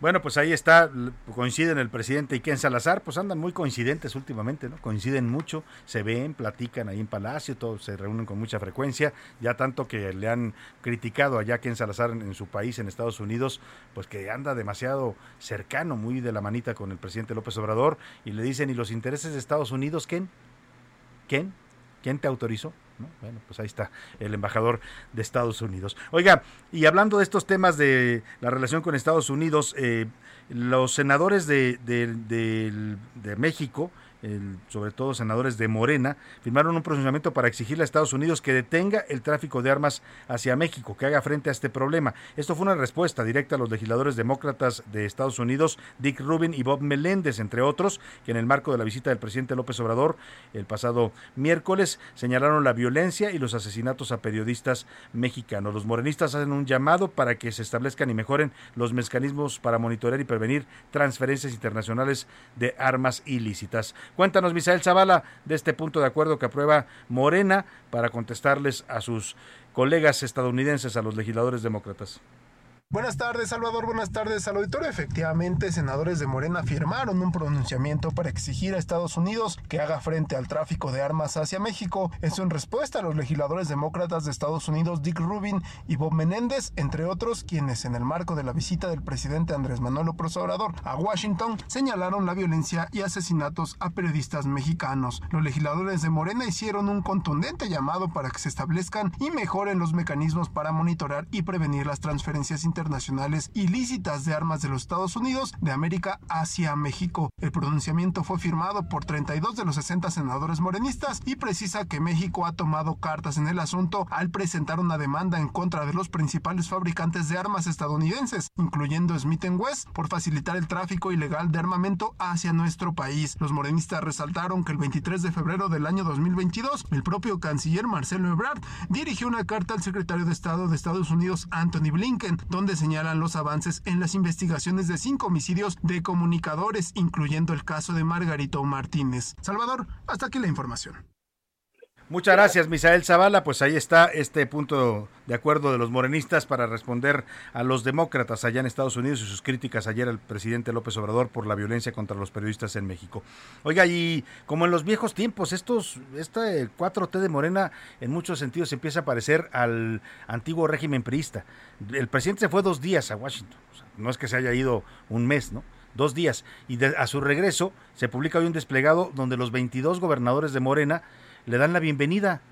Bueno, pues ahí está, coinciden el presidente y Ken Salazar, pues andan muy coincidentes últimamente, ¿no? Coinciden mucho, se ven, platican ahí en Palacio, todos se reúnen con mucha frecuencia, ya tanto que le han criticado allá a Ken Salazar en, en su país, en Estados Unidos, pues que anda demasiado cercano, muy de la manita con el presidente López Obrador, y le dicen, ¿y los intereses de Estados Unidos, Ken? ¿Ken? ¿Quién te autorizó? ¿No? Bueno, pues ahí está el embajador de Estados Unidos. Oiga, y hablando de estos temas de la relación con Estados Unidos, eh, los senadores de, de, de, de México, el, sobre todo senadores de Morena, firmaron un pronunciamiento para exigirle a Estados Unidos que detenga el tráfico de armas hacia México, que haga frente a este problema. Esto fue una respuesta directa a los legisladores demócratas de Estados Unidos, Dick Durbin y Bob Meléndez, entre otros, que en el marco de la visita del presidente López Obrador el pasado miércoles señalaron la violencia y los asesinatos a periodistas mexicanos. Los morenistas hacen un llamado para que se establezcan y mejoren los mecanismos para monitorear y prevenir transferencias internacionales de armas ilícitas. Cuéntanos, Misael Zavala, de este punto de acuerdo que aprueba Morena para contestarles a sus colegas estadounidenses, a los legisladores demócratas. Buenas tardes, Salvador. Buenas tardes al auditorio. Efectivamente, senadores de Morena firmaron un pronunciamiento para exigir a Estados Unidos que haga frente al tráfico de armas hacia México. Eso en respuesta a los legisladores demócratas de Estados Unidos, Dick Durbin y Bob Meléndez, entre otros, quienes en el marco de la visita del presidente Andrés Manuel López Obrador a Washington señalaron la violencia y asesinatos a periodistas mexicanos. Los legisladores de Morena hicieron un contundente llamado para que se establezcan y mejoren los mecanismos para monitorear y prevenir las transferencias internacionales internacionales ilícitas de armas de los Estados Unidos de América hacia México. El pronunciamiento fue firmado por treinta y dos de los sesenta senadores morenistas y precisa que México ha tomado cartas en el asunto al presentar una demanda en contra de los principales fabricantes de armas estadounidenses, incluyendo Smith and Wesson, por facilitar el tráfico ilegal de armamento hacia nuestro país. Los morenistas resaltaron que el veintitrés de febrero del año dos mil veintidós, el propio canciller Marcelo Ebrard dirigió una carta al secretario de Estado de Estados Unidos, Anthony Blinken, donde señalan los avances en las investigaciones de cinco homicidios de comunicadores, incluyendo el caso de Margarito Martínez. Salvador, hasta aquí la información. Muchas gracias, Misael Zavala. Pues ahí está este punto de acuerdo de los morenistas para responder a los demócratas allá en Estados Unidos y sus críticas ayer al presidente López Obrador por la violencia contra los periodistas en México. Oiga, y como en los viejos tiempos, estos este cuatro T de Morena en muchos sentidos se empieza a parecer al antiguo régimen priista. El presidente se fue dos días a Washington, o sea, no es que se haya ido un mes, ¿no? Dos días. Y de, a su regreso se publica hoy un desplegado donde los veintidós gobernadores de Morena le dan la bienvenida,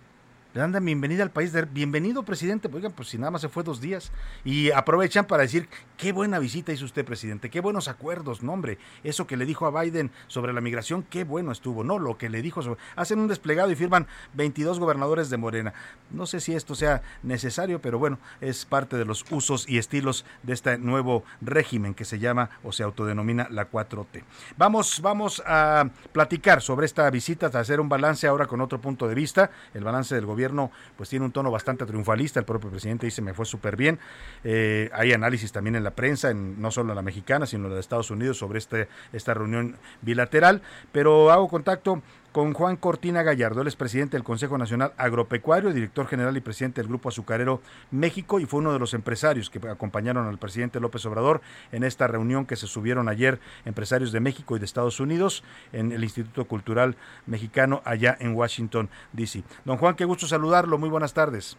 le dan la bienvenida al país, de bienvenido presidente, oigan, pues si nada más se fue dos días, y aprovechan para decir, qué buena visita hizo usted presidente, qué buenos acuerdos, no hombre, eso que le dijo a Biden sobre la migración, qué bueno estuvo, no, lo que le dijo, sobre... hacen un desplegado y firman veintidós gobernadores de Morena, no sé si esto sea necesario, pero bueno, es parte de los usos y estilos de este nuevo régimen que se llama o se autodenomina la cuatro T. Vamos, vamos a platicar sobre esta visita, a hacer un balance ahora con otro punto de vista, el balance del gobierno gobierno pues tiene un tono bastante triunfalista, el propio presidente dice me fue súper bien, eh, hay análisis también en la prensa, en, no solo en la mexicana, sino en la de Estados Unidos sobre este, esta reunión bilateral, pero hago contacto con Juan Cortina Gallardo, él es presidente del Consejo Nacional Agropecuario, director general y presidente del Grupo Azucarero México y fue uno de los empresarios que acompañaron al presidente López Obrador en esta reunión que se subieron ayer empresarios de México y de Estados Unidos en el Instituto Cultural Mexicano allá en Washington, D C. Don Juan, qué gusto saludarlo, muy buenas tardes.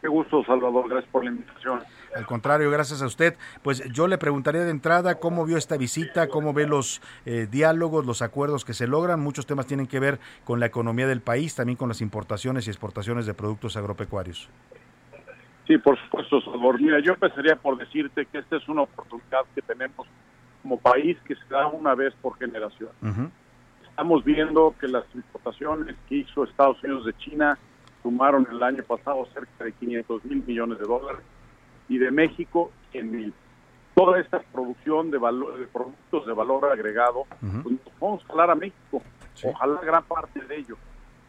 Qué gusto, Salvador, gracias por la invitación. Al contrario, gracias a usted. Pues yo le preguntaría de entrada cómo vio esta visita, cómo ve los eh, diálogos, los acuerdos que se logran. Muchos temas tienen que ver con la economía del país, también con las importaciones y exportaciones de productos agropecuarios. Sí, por supuesto, Salvador. Mira, yo empezaría por decirte que esta es una oportunidad que tenemos como país que se da una vez por generación. Uh-huh. Estamos viendo que las importaciones que hizo Estados Unidos de China sumaron el año pasado cerca de quinientos mil millones de dólares y de México cien mil. Toda esta producción de, valor, de productos de valor agregado, uh-huh, pues vamos a jalar a México, sí. Ojalá gran parte de ello.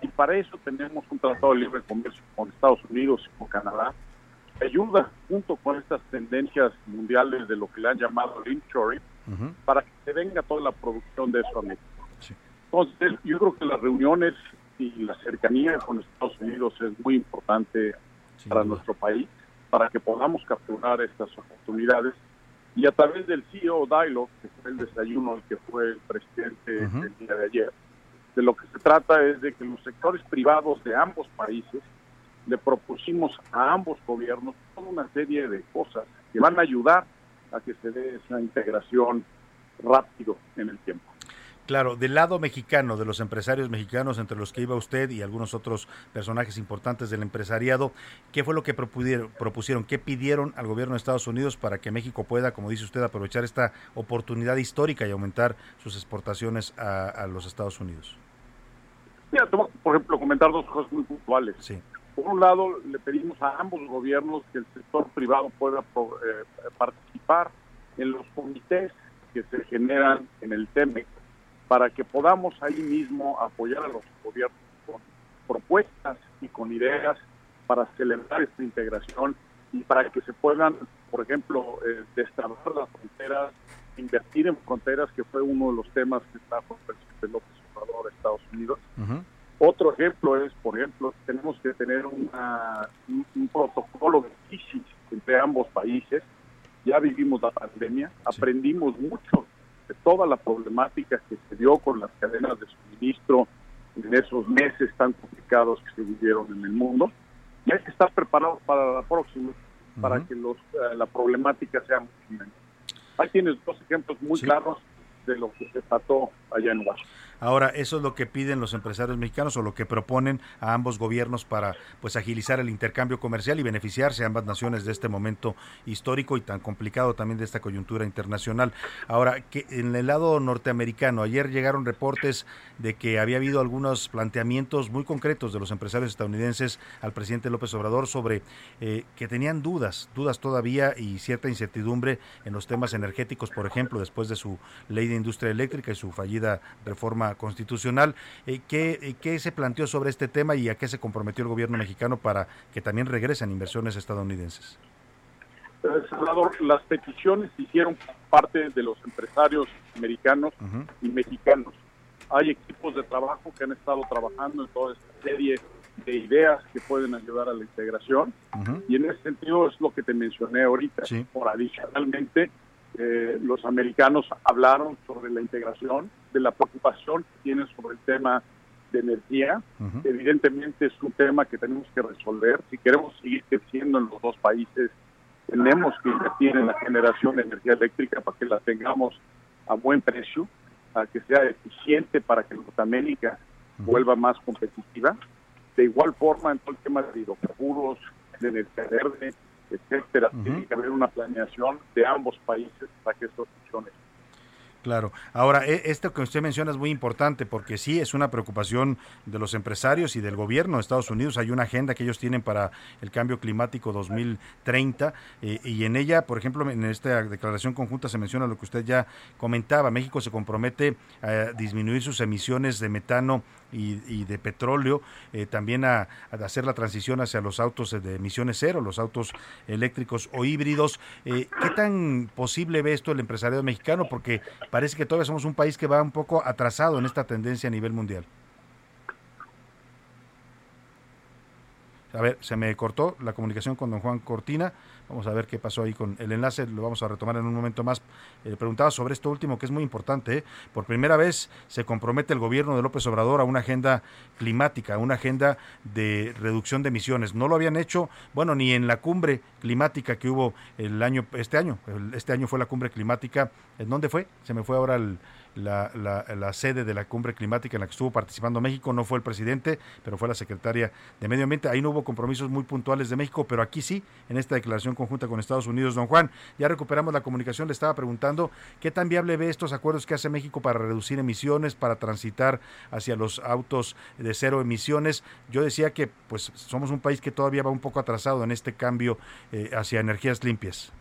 Y para eso tenemos un tratado de libre comercio con Estados Unidos y con Canadá, que ayuda junto con estas tendencias mundiales de lo que le han llamado Lynchory, uh-huh. para que se venga toda la producción de eso a México. Sí. Entonces, yo creo que las reuniones y la cercanía con Estados Unidos es muy importante sí, para sí. nuestro país, para que podamos capturar estas oportunidades. Y a través del C E O Dialogue, que fue el desayuno al que fue el presidente uh-huh. el día de ayer, de lo que se trata es de que los sectores privados de ambos países le propusimos a ambos gobiernos toda una serie de cosas que van a ayudar a que se dé esa integración rápido en el tiempo. Claro, del lado mexicano, de los empresarios mexicanos, entre los que iba usted y algunos otros personajes importantes del empresariado, ¿qué fue lo que propusieron? ¿Qué pidieron al gobierno de Estados Unidos para que México pueda, como dice usted, aprovechar esta oportunidad histórica y aumentar sus exportaciones a, a los Estados Unidos? Mira, tengo, por ejemplo, comentar dos cosas muy puntuales. Sí. Por un lado, le pedimos a ambos gobiernos que el sector privado pueda eh, participar en los comités que se generan en el T-MEC para que podamos ahí mismo apoyar a los gobiernos con propuestas y con ideas para celebrar esta integración y para que se puedan, por ejemplo, eh, destrabar las fronteras, invertir en fronteras, que fue uno de los temas que está con el presidente López Obrador de Estados Unidos. Uh-huh. Otro ejemplo es, por ejemplo, tenemos que tener una, un, un protocolo de crisis entre ambos países. Ya vivimos la pandemia, sí. aprendimos mucho de toda la problemática que se dio con las cadenas de suministro en esos meses tan complicados que se vivieron en el mundo. Y hay que estar preparados para la próxima, uh-huh. para que los, uh, la problemática sea mucho menos. Ahí tienes dos ejemplos muy sí. claros de lo que se trató allá en Washington. Ahora, eso es lo que piden los empresarios mexicanos o lo que proponen a ambos gobiernos para pues agilizar el intercambio comercial y beneficiarse ambas naciones de este momento histórico y tan complicado también de esta coyuntura internacional. Ahora, que en el lado norteamericano, ayer llegaron reportes de que había habido algunos planteamientos muy concretos de los empresarios estadounidenses al presidente López Obrador sobre eh, que tenían dudas, dudas todavía y cierta incertidumbre en los temas energéticos, por ejemplo, después de su ley de industria eléctrica y su fallida reforma constitucional. Eh, ¿qué, ¿Qué se planteó sobre este tema y a qué se comprometió el gobierno mexicano para que también regresen inversiones estadounidenses? Salvador, las peticiones hicieron parte de los empresarios americanos uh-huh. y mexicanos. Hay equipos de trabajo que han estado trabajando en toda esta serie de ideas que pueden ayudar a la integración uh-huh. y en ese sentido es lo que te mencioné ahorita. Sí. Por adicionalmente, Eh, los americanos hablaron sobre la integración, de la preocupación que tienen sobre el tema de energía. Uh-huh. Evidentemente es un tema que tenemos que resolver. Si queremos seguir creciendo en los dos países, tenemos que invertir en la generación de energía eléctrica para que la tengamos a buen precio, para que sea eficiente, para que Norteamérica uh-huh. vuelva más competitiva. De igual forma, en todo el tema de hidrocarburos, de energía verde, etcétera, uh-huh. tiene que haber una planeación de ambos países para que esto funcione. Claro. Ahora, esto que usted menciona es muy importante porque sí es una preocupación de los empresarios y del gobierno de Estados Unidos. Hay una agenda que ellos tienen para el cambio climático dos mil treinta eh, y en ella, por ejemplo, en esta declaración conjunta se menciona lo que usted ya comentaba. México se compromete a disminuir sus emisiones de metano y, y de petróleo, eh, también a, a hacer la transición hacia los autos de emisiones cero, los autos eléctricos o híbridos. Eh, ¿Qué tan posible ve esto el empresariado mexicano? Porque parece que todavía somos un país que va un poco atrasado en esta tendencia a nivel mundial. A ver, se me cortó la comunicación con don Juan Cortina. Vamos a ver qué pasó ahí con el enlace, lo vamos a retomar en un momento más. Eh, preguntaba sobre esto último, que es muy importante, ¿eh? Por primera vez se compromete el gobierno de López Obrador a una agenda climática, a una agenda de reducción de emisiones. No lo habían hecho, bueno, ni en la cumbre climática que hubo el año, este año. Este año fue la cumbre climática. ¿En dónde fue? Se me fue ahora el, la, la, la sede de la cumbre climática en la que estuvo participando México. No fue el presidente, pero fue la secretaria de Medio Ambiente. Ahí no hubo compromisos muy puntuales de México, pero aquí sí, en esta declaración conjunta con Estados Unidos. Don Juan, ya recuperamos la comunicación, le estaba preguntando qué tan viable ve estos acuerdos que hace México para reducir emisiones, para transitar hacia los autos de cero emisiones. Yo decía que pues somos un país que todavía va un poco atrasado en este cambio eh, hacia energías limpias.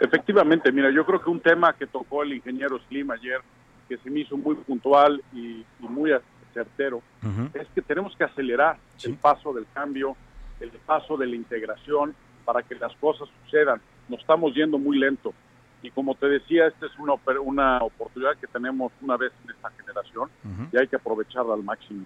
Efectivamente, mira, yo creo que un tema que tocó el ingeniero Slim ayer, que se me hizo muy puntual y, y muy certero, uh-huh. es que tenemos que acelerar sí. el paso del cambio, el paso de la integración para que las cosas sucedan. Nos estamos yendo muy lento. Y como te decía, esta es una, una oportunidad que tenemos una vez en esta generación uh-huh. y hay que aprovecharla al máximo.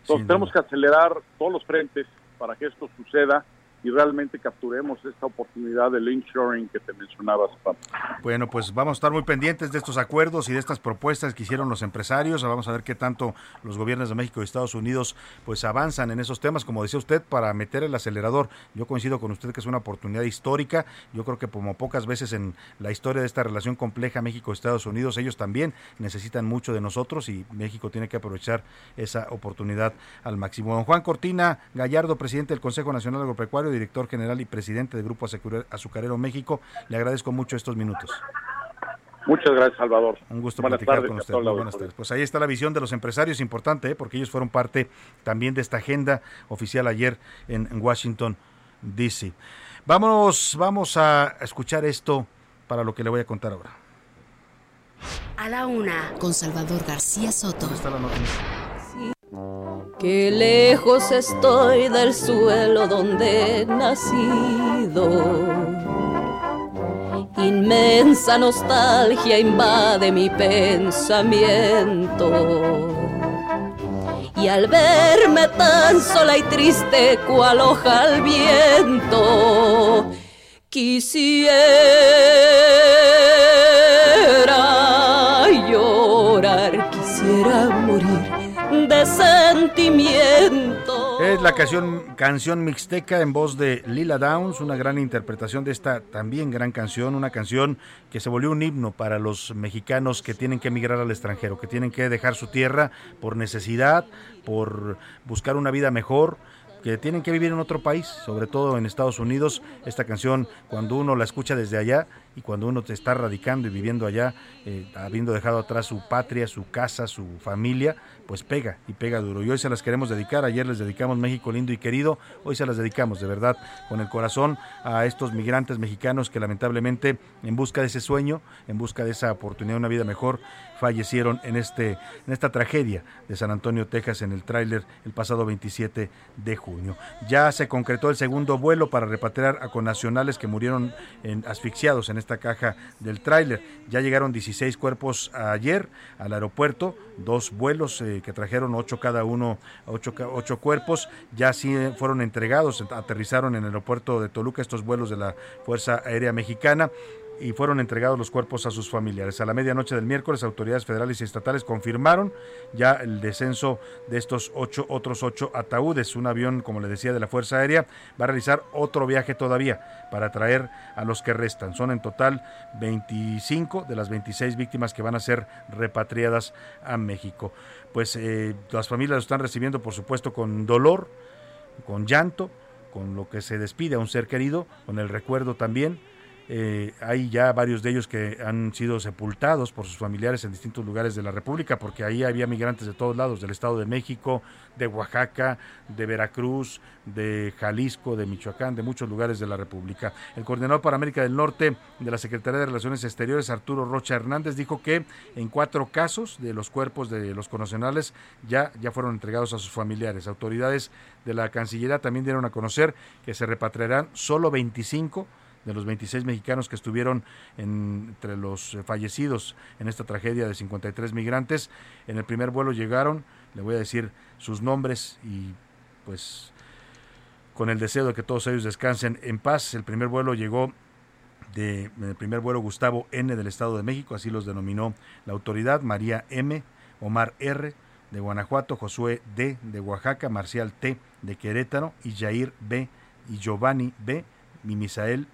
Entonces sí, tenemos no. que acelerar todos los frentes para que esto suceda y realmente capturemos esta oportunidad del insuring que te mencionabas, Pablo. Bueno, pues vamos a estar muy pendientes de estos acuerdos y de estas propuestas que hicieron los empresarios. Vamos a ver qué tanto los gobiernos de México y Estados Unidos pues avanzan en esos temas, como decía usted, para meter el acelerador. Yo coincido con usted que es una oportunidad histórica. Yo creo que como pocas veces en la historia de esta relación compleja México-Estados Unidos, ellos también necesitan mucho de nosotros y México tiene que aprovechar esa oportunidad al máximo. Don Juan Cortina Gallardo, presidente del Consejo Nacional Agropecuario, director general y presidente del Grupo Azucarero México, le agradezco mucho estos minutos. Muchas gracias, Salvador. Un gusto buenas platicar tardes, con usted. Muy buenas tardes. Pues ahí está la visión de los empresarios, importante, ¿eh? Porque ellos fueron parte también de esta agenda oficial ayer en Washington, D C Vamos, vamos a escuchar esto para lo que le voy a contar ahora. A la una, con Salvador García Soto. ¿Dónde está la noticia? Qué lejos estoy del suelo donde he nacido. Inmensa nostalgia invade mi pensamiento. Y al verme tan sola y triste cual hoja al viento, quisiera llorar, quisiera morir de sentimiento. Es la canción, canción mixteca en voz de Lila Downs, una gran interpretación de esta también gran canción, una canción que se volvió un himno para los mexicanos que tienen que emigrar al extranjero, que tienen que dejar su tierra por necesidad, por buscar una vida mejor, que tienen que vivir en otro país, sobre todo en Estados Unidos. Esta canción, cuando uno la escucha desde allá y cuando uno te está radicando y viviendo allá, eh, habiendo dejado atrás su patria, su casa, su familia, pues pega y pega duro. Y hoy se las queremos dedicar. Ayer les dedicamos México lindo y querido. Hoy se las dedicamos de verdad con el corazón a estos migrantes mexicanos que lamentablemente en busca de ese sueño, en busca de esa oportunidad de una vida mejor, fallecieron en este en esta tragedia de San Antonio, Texas, en el tráiler el pasado veintisiete de junio. Ya se concretó el segundo vuelo para repatriar a connacionales que murieron en, asfixiados en esta caja del tráiler. Ya llegaron dieciséis cuerpos ayer al aeropuerto, dos vuelos eh, que trajeron ocho cada uno, ocho, ocho cuerpos, ya sí fueron entregados, aterrizaron en el aeropuerto de Toluca estos vuelos de la Fuerza Aérea Mexicana y fueron entregados los cuerpos a sus familiares. A la medianoche del miércoles, autoridades federales y estatales confirmaron ya el descenso de estos ocho, otros ocho ataúdes. Un avión, como le decía, de la Fuerza Aérea va a realizar otro viaje todavía para traer a los que restan. Son en total veinticinco de las veintiséis víctimas que van a ser repatriadas a México. Pues eh, las familias lo están recibiendo, por supuesto, con dolor, con llanto, con lo que se despide a un ser querido, con el recuerdo también. Eh, hay ya varios de ellos que han sido sepultados por sus familiares en distintos lugares de la República, porque ahí había migrantes de todos lados, del Estado de México, de Oaxaca, de Veracruz, de Jalisco, de Michoacán, de muchos lugares de la República. El coordinador para América del Norte de la Secretaría de Relaciones Exteriores, Arturo Rocha Hernández, dijo que en cuatro casos de los cuerpos de los connacionales ya, ya fueron entregados a sus familiares. Autoridades de la Cancillería también dieron a conocer que se repatriarán solo veinticinco de los veintiséis mexicanos que estuvieron en, entre los fallecidos en esta tragedia de cincuenta y tres migrantes. En el primer vuelo llegaron, le voy a decir sus nombres y pues con el deseo de que todos ellos descansen en paz. El primer vuelo llegó de, en el primer vuelo Gustavo N. del Estado de México, así los denominó la autoridad, María M., Omar R. de Guanajuato, Josué D. de Oaxaca, Marcial T. de Querétaro y Jair B. y Giovanni B. y Misael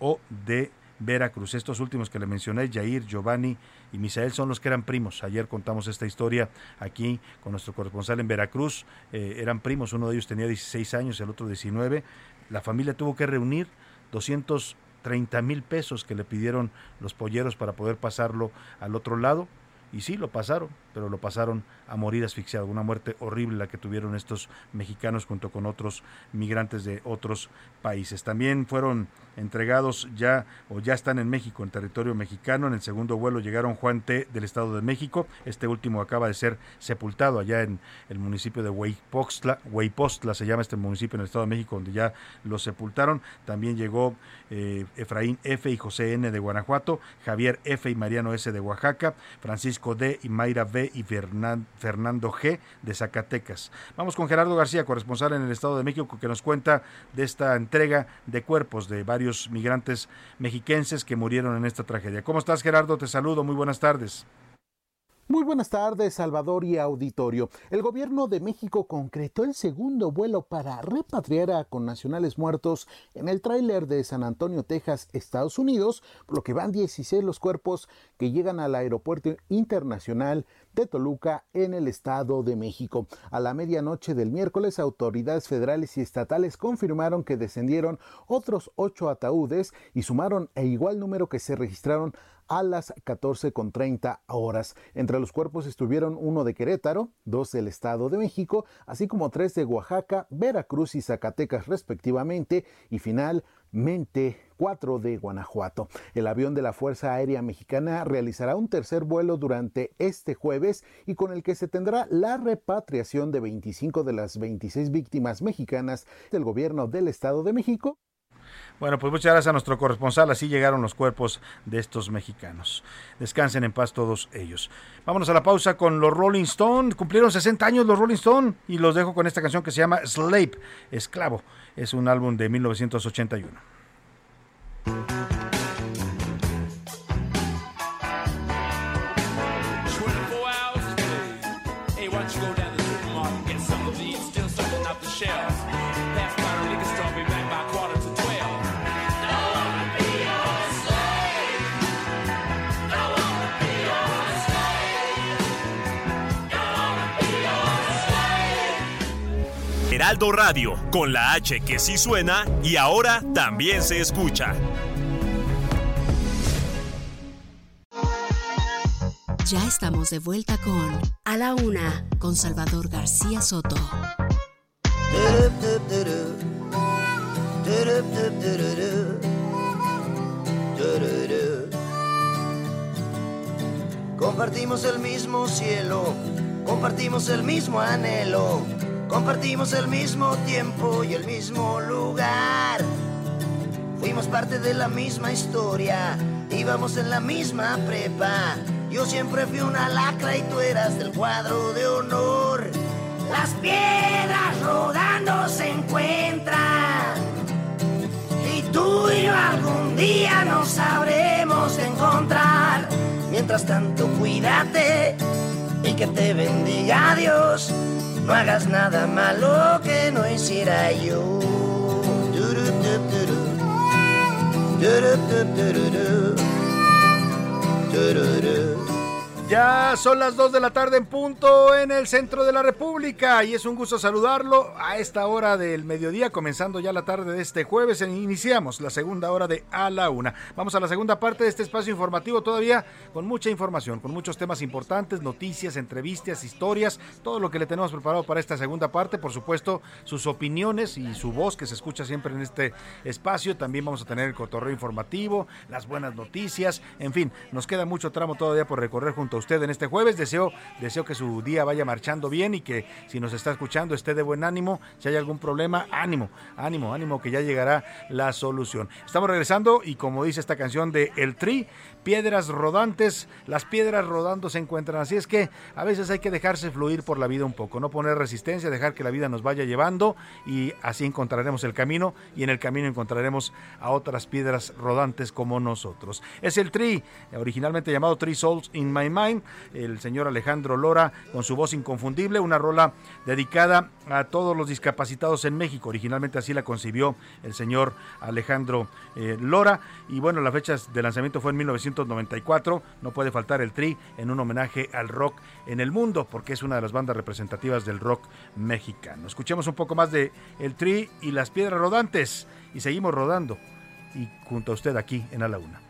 o de Veracruz. Estos últimos que le mencioné, Jair, Giovanni y Misael, son los que eran primos. Ayer contamos esta historia aquí con nuestro corresponsal en Veracruz. Eh, eran primos, uno de ellos tenía dieciséis años, el otro diecinueve. La familia tuvo que reunir doscientos treinta mil pesos que le pidieron los polleros para poder pasarlo al otro lado. Y sí, lo pasaron. pero lo pasaron a morir asfixiado. Una muerte horrible la que tuvieron estos mexicanos junto con otros migrantes de otros países. También fueron entregados ya o ya están en México, en territorio mexicano. En el segundo vuelo llegaron Juan T. del Estado de México. Este último acaba de ser sepultado allá en el municipio de Huaypostla, Huaypostla se llama este municipio en el Estado de México, donde ya lo sepultaron. También llegó eh, Efraín F. y José N. de Guanajuato, Javier F. y Mariano S. de Oaxaca, Francisco D. y Mayra B. y Fernando G. de Zacatecas. Vamos con Gerardo García, corresponsal en el Estado de México, que nos cuenta de esta entrega de cuerpos de varios migrantes mexiquenses que murieron en esta tragedia. ¿Cómo estás, Gerardo? Te saludo, muy buenas tardes. Muy buenas tardes, Salvador y auditorio. El gobierno de México concretó el segundo vuelo para repatriar a connacionales muertos en el tráiler de San Antonio, Texas, Estados Unidos, por lo que van dieciséis los cuerpos que llegan al aeropuerto internacional de Toluca, en el Estado de México. A la medianoche del miércoles, autoridades federales y estatales confirmaron que descendieron otros ocho ataúdes y sumaron el igual número que se registraron a las catorce con treinta horas. Entre los cuerpos estuvieron uno de Querétaro, dos del Estado de México, así como tres de Oaxaca, Veracruz y Zacatecas respectivamente, y finalmente cuatro de Guanajuato. El avión de la Fuerza Aérea Mexicana realizará un tercer vuelo durante este jueves y con el que se tendrá la repatriación de veinticinco de las veintiséis víctimas mexicanas del gobierno del Estado de México. Bueno, pues muchas gracias a nuestro corresponsal. Así llegaron los cuerpos de estos mexicanos. Descansen en paz todos ellos. Vámonos a la pausa con los Rolling Stone. Cumplieron sesenta años los Rolling Stone y los dejo con esta canción que se llama Slave, Esclavo. Es un álbum de mil novecientos ochenta y uno. Heraldo Radio, con la H que sí suena y ahora también se escucha. Ya estamos de vuelta con A la Una, con Salvador García Soto. Compartimos el mismo cielo, compartimos el mismo anhelo. Compartimos el mismo tiempo y el mismo lugar. Fuimos parte de la misma historia, íbamos en la misma prepa. Yo siempre fui una lacra y tú eras del cuadro de honor. Las piedras rodando se encuentran y tú y yo algún día nos sabremos encontrar. Mientras tanto, cuídate y que te bendiga Dios. No hagas nada malo que no hiciera yo. Ya son las dos de la tarde en punto en el centro de la República y es un gusto saludarlo a esta hora del mediodía, comenzando ya la tarde de este jueves. Iniciamos la segunda hora de A la Una. Vamos a la segunda parte de este espacio informativo, todavía con mucha información, con muchos temas importantes, noticias, entrevistas, historias, todo lo que le tenemos preparado para esta segunda parte. Por supuesto, sus opiniones y su voz que se escucha siempre en este espacio. También vamos a tener el cotorreo informativo, las buenas noticias, en fin, nos queda mucho tramo todavía por recorrer junto a usted en este jueves. Deseo, deseo que su día vaya marchando bien y que si nos está escuchando esté de buen ánimo. Si hay algún problema, ánimo, ánimo, ánimo que ya llegará la solución. Estamos regresando y como dice esta canción de El Tri, piedras rodantes, las piedras rodando se encuentran. Así es que a veces hay que dejarse fluir por la vida un poco, no poner resistencia, dejar que la vida nos vaya llevando y así encontraremos el camino y en el camino encontraremos a otras piedras rodantes como nosotros. Es El Tri, originalmente llamado Three Souls in My Mind. El señor Alejandro Lora con su voz inconfundible, una rola dedicada a todos los discapacitados en México. Originalmente así la concibió el señor Alejandro eh, Lora y bueno, la fecha de lanzamiento fue en mil novecientos noventa y cuatro. No puede faltar El Tri en un homenaje al rock en el mundo porque es una de las bandas representativas del rock mexicano. Escuchemos un poco más de El Tri y las piedras rodantes y seguimos rodando y junto a usted aquí en A la Una.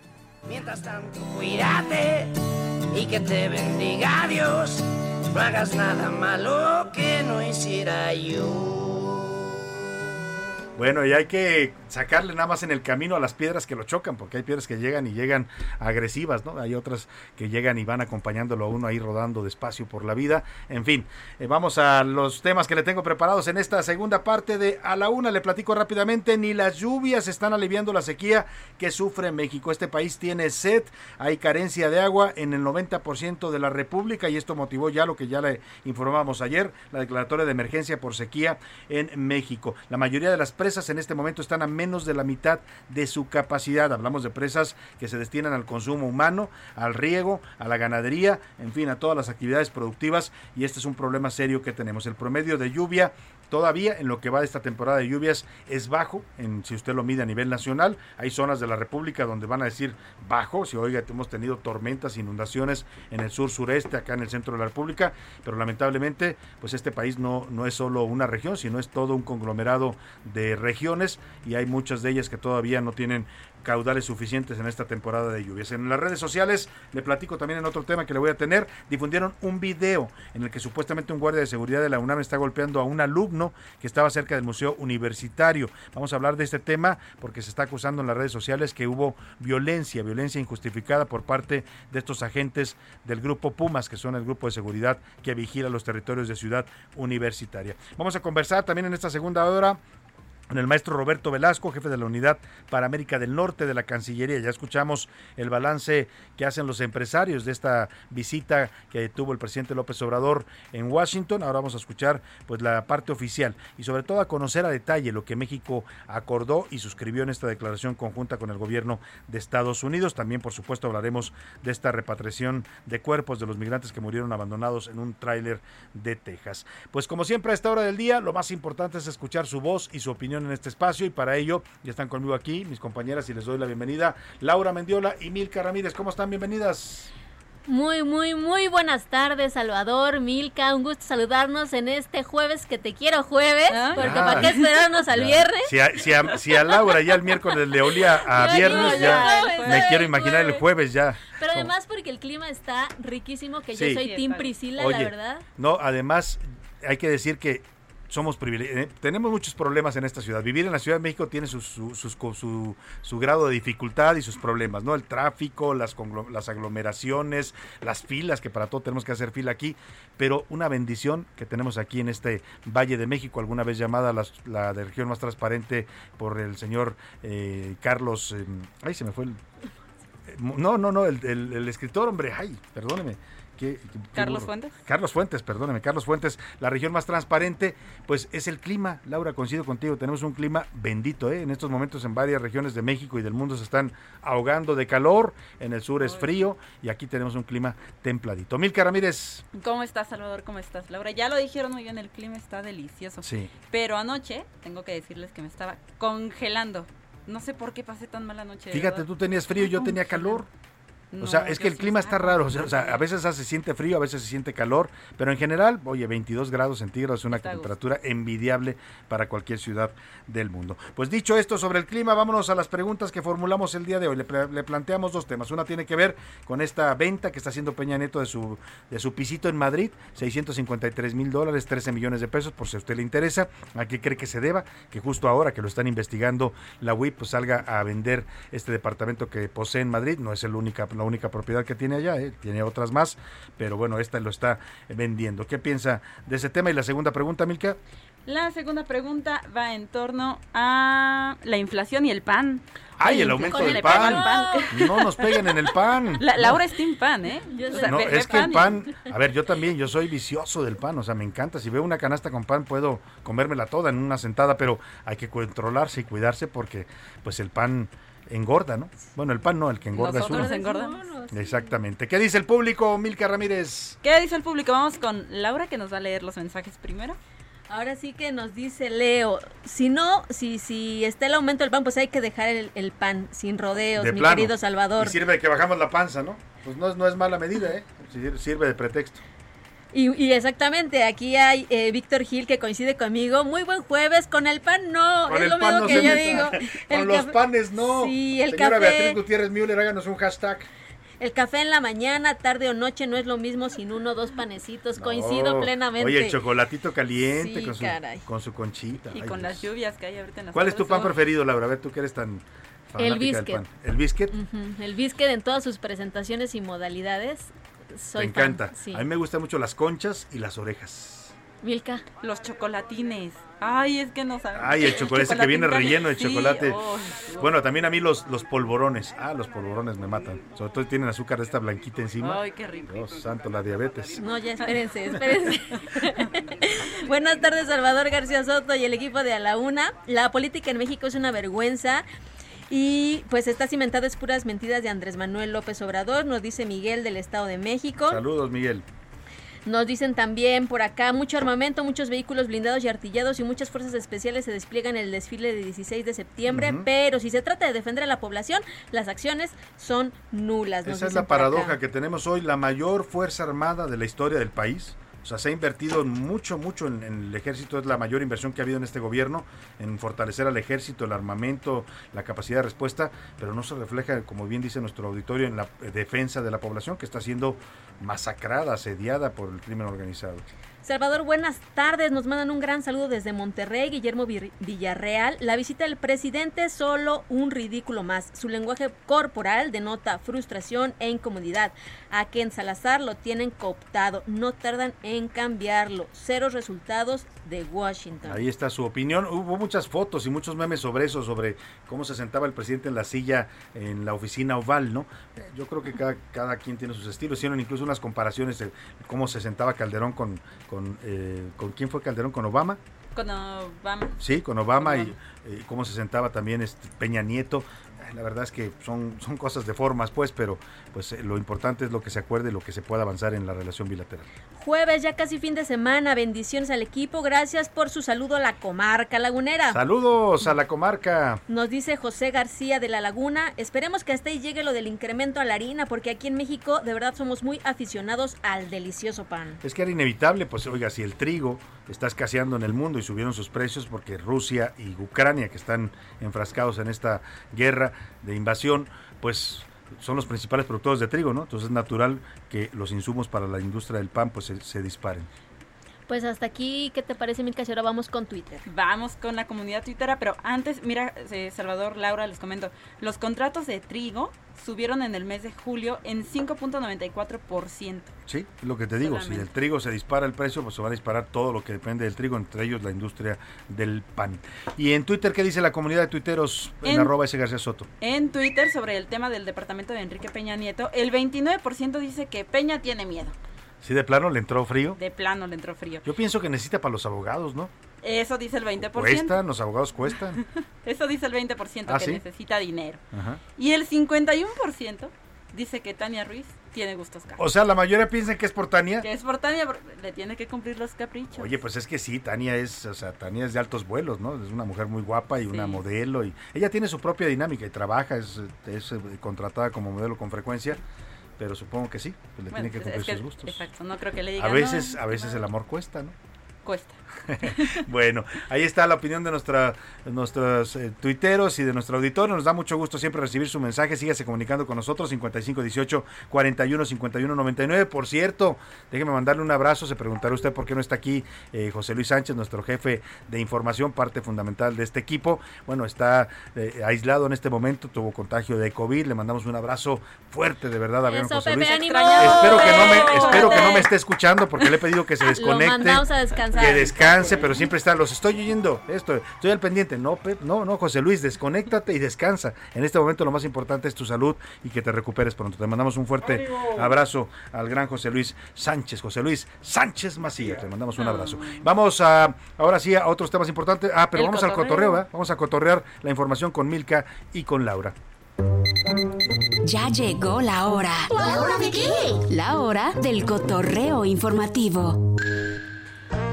Mientras tanto, cuídate y que te bendiga Dios. No hagas nada malo que no hiciera yo. Bueno, y hay que sacarle nada más en el camino a las piedras que lo chocan, porque hay piedras que llegan y llegan agresivas, ¿no? Hay otras que llegan y van acompañándolo a uno ahí rodando despacio por la vida. En fin, eh, vamos a los temas que le tengo preparados en esta segunda parte de A la Una. Le platico rápidamente, ni las lluvias están aliviando la sequía que sufre México. Este país tiene sed, hay carencia de agua en el noventa por ciento de la República, y esto motivó ya lo que ya le informamos ayer, la declaratoria de emergencia por sequía en México. La mayoría de las presas en este momento están a menos de la mitad de su capacidad. Hablamos de presas que se destinan al consumo humano, al riego, a la ganadería, en fin, a todas las actividades productivas, y este es un problema serio que tenemos. El promedio de lluvia todavía en lo que va de esta temporada de lluvias es bajo, en, si usted lo mide a nivel nacional. Hay zonas de la República donde van a decir bajo, si oiga, hemos tenido tormentas, inundaciones en el sur sureste, acá en el centro de la República, pero lamentablemente pues este país no, no es solo una región, sino es todo un conglomerado de regiones, y hay muchas de ellas que todavía no tienen caudales suficientes en esta temporada de lluvias. En las redes sociales, le platico también en otro tema que le voy a tener, difundieron un video en el que supuestamente un guardia de seguridad de la UNAM está golpeando a un alumno que estaba cerca del Museo Universitario. Vamos a hablar de este tema porque se está acusando en las redes sociales que hubo violencia, violencia injustificada por parte de estos agentes del grupo Pumas, que son el grupo de seguridad que vigila los territorios de Ciudad Universitaria. Vamos a conversar también en esta segunda hora con el maestro Roberto Velasco, jefe de la Unidad para América del Norte de la Cancillería. Ya escuchamos el balance que hacen los empresarios de esta visita que tuvo el presidente López Obrador en Washington. Ahora vamos a escuchar pues la parte oficial y sobre todo a conocer a detalle lo que México acordó y suscribió en esta declaración conjunta con el gobierno de Estados Unidos. También, por supuesto, hablaremos de esta repatriación de cuerpos de los migrantes que murieron abandonados en un tráiler de Texas. Pues como siempre a esta hora del día, lo más importante es escuchar su voz y su opinión en este espacio, y para ello ya están conmigo aquí mis compañeras y les doy la bienvenida, Laura Mendiola y Milka Ramírez. ¿Cómo están? Bienvenidas. Muy, muy, muy buenas tardes, Salvador, Milka, un gusto saludarnos en este jueves que te quiero jueves, ¿ah? Porque ah, para qué esperarnos al viernes. Si a, si, a, si a Laura ya el miércoles le olía a yo viernes, digo, ya, ya jueves, me jueves, quiero imaginar jueves. El jueves ya. Pero ¿cómo? Además porque el clima está riquísimo, que sí. Yo soy sí, Team Priscila, oye, la verdad. No, además hay que decir que somos privilegiados, eh, tenemos muchos problemas en esta ciudad. Vivir en la Ciudad de México tiene su, su, su, su, su, su grado de dificultad y sus problemas, ¿no? El tráfico, las, las aglomeraciones, las filas, que para todo tenemos que hacer fila aquí, pero una bendición que tenemos aquí en este Valle de México, alguna vez llamada la, la de región más transparente por el señor eh, Carlos, eh, ay, se me fue el, eh, no, no, no, el, el, el escritor, hombre, ay, perdóneme. Que, que, Carlos que, Fuentes. Carlos Fuentes, perdóneme, Carlos Fuentes, la región más transparente, pues es el clima. Laura, coincido contigo, tenemos un clima bendito, ¿eh? En estos momentos en varias regiones de México y del mundo se están ahogando de calor, en el sur es frío y aquí tenemos un clima templadito. Milka Ramírez. ¿Cómo estás, Salvador? ¿Cómo estás, Laura? Ya lo dijeron muy bien, el clima está delicioso. Sí. Pero anoche, tengo que decirles que me estaba congelando. No sé por qué pasé tan mala noche. Fíjate, ¿verdad? Tú tenías frío, yo tenía calor. No, o sea, es que el clima está raro, o sea, o sea, a veces se siente frío, a veces se siente calor, pero en general, oye, veintidós grados centígrados es una temperatura envidiable para cualquier ciudad del mundo. Pues dicho esto sobre el clima, vámonos a las preguntas que formulamos el día de hoy. Le, le planteamos dos temas. Una tiene que ver con esta venta que está haciendo Peña Nieto de su de su pisito en Madrid, seiscientos cincuenta y tres mil dólares, trece millones de pesos, por si a usted le interesa. ¿A qué cree que se deba? Que justo ahora que lo están investigando la U I P, pues salga a vender este departamento que posee en Madrid. No es el única, la única propiedad que tiene allá, ¿eh? Tiene otras más, pero bueno, esta lo está vendiendo. ¿Qué piensa de ese tema? Y la segunda pregunta, Milka. La segunda pregunta va en torno a la inflación y el pan. ¡Ay, el aumento del pan! pan! ¡No nos peguen en el pan! La, Laura no. Es team pan, ¿eh? Yo soy no, es que el pan... A ver, yo también, yo soy vicioso del pan, o sea, me encanta. Si veo una canasta con pan, puedo comérmela toda en una sentada, pero hay que controlarse y cuidarse porque, pues, el pan engorda, ¿no? Bueno, el pan no, el que engorda es uno. Nosotros engordamos. Exactamente. ¿Qué dice el público, Milka Ramírez? ¿Qué dice el público? Vamos con Laura, que nos va a leer los mensajes primero. Ahora sí que nos dice Leo, si no, si si está el aumento del pan, pues hay que dejar el, el pan sin rodeos, de mi plano, querido Salvador. Y sirve de que bajamos la panza, ¿no? Pues no, no es mala medida, ¿eh? Sirve de pretexto. Y, y exactamente, aquí hay eh, Víctor Gil que coincide conmigo. Muy buen jueves, con el pan no, con es lo mismo no que yo digo. Con el los café, panes no. Sí, el Señora café. Beatriz Gutiérrez Müller, háganos un hashtag. El café en la mañana, tarde o noche no es lo mismo sin uno o dos panecitos. No. Coincido plenamente. Oye, el chocolatito caliente sí, con, su, con su conchita. Y ay, con Dios. Las lluvias que hay ahorita en las ¿Cuál tardes, es tu pan oh. preferido, Laura? A ver, tú que eres tan... El biscuit. ¿El biscuit? Uh-huh. El biscuit en todas sus presentaciones y modalidades. Soy Me encanta. Fan, sí. A mí me gustan mucho las conchas y las orejas. Milka. Los chocolatines. Ay, es que no saben. Ay, el chocolate, ese que viene relleno de sí. chocolate. Oh, oh. Bueno, también a mí los, los polvorones. Ah, los polvorones me matan. Sobre todo tienen azúcar de esta blanquita encima. Ay, qué rico. Dios santo, la diabetes. No, ya espérense, espérense. Buenas tardes, Salvador García Soto y el equipo de A la Una. La política en México es una vergüenza. Y pues está cimentada en puras mentiras de Andrés Manuel López Obrador, nos dice Miguel del Estado de México. Saludos, Miguel. Nos dicen también por acá, mucho armamento, muchos vehículos blindados y artillados y muchas fuerzas especiales se despliegan en el desfile de dieciséis de septiembre, uh-huh. pero si se trata de defender a la población, las acciones son nulas. Esa es la paradoja que tenemos hoy, la mayor fuerza armada de la historia del país. O sea, se ha invertido mucho, mucho en, en el ejército, es la mayor inversión que ha habido en este gobierno, en fortalecer al ejército, el armamento, la capacidad de respuesta, pero no se refleja, como bien dice nuestro auditorio, en la defensa de la población que está siendo masacrada, asediada por el crimen organizado. Salvador, buenas tardes, nos mandan un gran saludo desde Monterrey, Guillermo Villarreal. La visita del presidente es solo un ridículo más, su lenguaje corporal denota frustración e incomodidad. A Ken Salazar lo tienen cooptado, no tardan en cambiarlo, cero resultados de Washington. Ahí está su opinión, hubo muchas fotos y muchos memes sobre eso, sobre cómo se sentaba el presidente en la silla en la oficina oval, ¿no? Yo creo que cada, cada quien tiene sus estilos, hicieron incluso unas comparaciones de cómo se sentaba Calderón con... Con, eh, ¿Con quién fue Calderón? ¿Con Obama? Con Obama. Sí, con Obama, Obama. Y, y cómo se sentaba también este Peña Nieto. La verdad es que son, son cosas de formas, pues, pero pues lo importante es lo que se acuerde y lo que se pueda avanzar en la relación bilateral. Jueves, ya casi fin de semana, bendiciones al equipo, gracias por su saludo a la comarca lagunera. Saludos a la comarca. Nos dice José García de La Laguna, esperemos que hasta ahí llegue lo del incremento a la harina, porque aquí en México de verdad somos muy aficionados al delicioso pan. Es que era inevitable, pues, oiga, si el trigo está escaseando en el mundo y subieron sus precios porque Rusia y Ucrania, que están enfrascados en esta guerra de invasión, pues son los principales productores de trigo, ¿no? Entonces es natural que los insumos para la industria del pan pues se, se disparen. Pues hasta aquí, ¿qué te parece, Milka? Ahora vamos con Twitter. Vamos con la comunidad tuitera, pero antes, mira, Salvador, Laura, les comento, los contratos de trigo subieron en el mes de julio en cinco punto noventa y cuatro por ciento. Sí, es lo que te digo, solamente. Si el trigo se dispara el precio, pues se va a disparar todo lo que depende del trigo, entre ellos la industria del pan. Y en Twitter, ¿qué dice la comunidad de tuiteros en, en arroba ese García Soto? En Twitter, sobre el tema del departamento de Enrique Peña Nieto, el veintinueve por ciento dice que Peña tiene miedo. ¿Sí, de plano le entró frío? De plano le entró frío. Yo pienso que necesita para los abogados, ¿no? Eso dice el veinte por ciento. Cuestan, los abogados cuestan. Eso dice el veinte por ciento, ¿ah, que sí? Necesita dinero. Ajá. Y el cincuenta y uno por ciento dice que Tania Ruiz tiene gustos caros. O sea, la mayoría piensan que es por Tania. Que es por Tania, le tiene que cumplir los caprichos. Oye, pues es que sí, Tania es, o sea, Tania es de altos vuelos, ¿no? Es una mujer muy guapa y sí. Una modelo. Y ella tiene su propia dinámica y trabaja, es, es contratada como modelo con frecuencia. Pero supongo que sí, pues le bueno, tiene que cumplir es que, sus gustos. Exacto, no creo que le diga. A veces, no, a veces no. El amor cuesta, ¿no? Cuesta. Bueno, ahí está la opinión de nuestra, nuestros eh, tuiteros y de nuestro auditorio. Nos da mucho gusto siempre recibir su mensaje. Sígase comunicando con nosotros, cincuenta y cinco dieciocho cuarenta y uno cincuenta y uno noventa y nueve. Por cierto, déjeme mandarle un abrazo. Se preguntará usted por qué no está aquí eh, José Luis Sánchez, nuestro jefe de información, parte fundamental de este equipo. Bueno, está eh, aislado en este momento, tuvo contagio de COVID. Le mandamos un abrazo fuerte, de verdad, a ver, José Pepe, Luis. ¡Ánimo! Espero que no me, espero que no me esté escuchando porque le he pedido que se desconecte. Lo mandamos a descansar. Que descanse, pero siempre está, los estoy oyendo, esto, estoy al pendiente. No, Pep, no, no, José Luis, desconéctate y descansa. En este momento lo más importante es tu salud y que te recuperes pronto. Te mandamos un fuerte abrazo al gran José Luis Sánchez, José Luis Sánchez Macías. Te mandamos un abrazo. Vamos a, ahora sí, a otros temas importantes. Ah, pero vamos al cotorreo, ¿verdad? Vamos a cotorrear la información con Milka y con Laura. Ya llegó la hora. ¿La hora de qué? La hora del cotorreo informativo.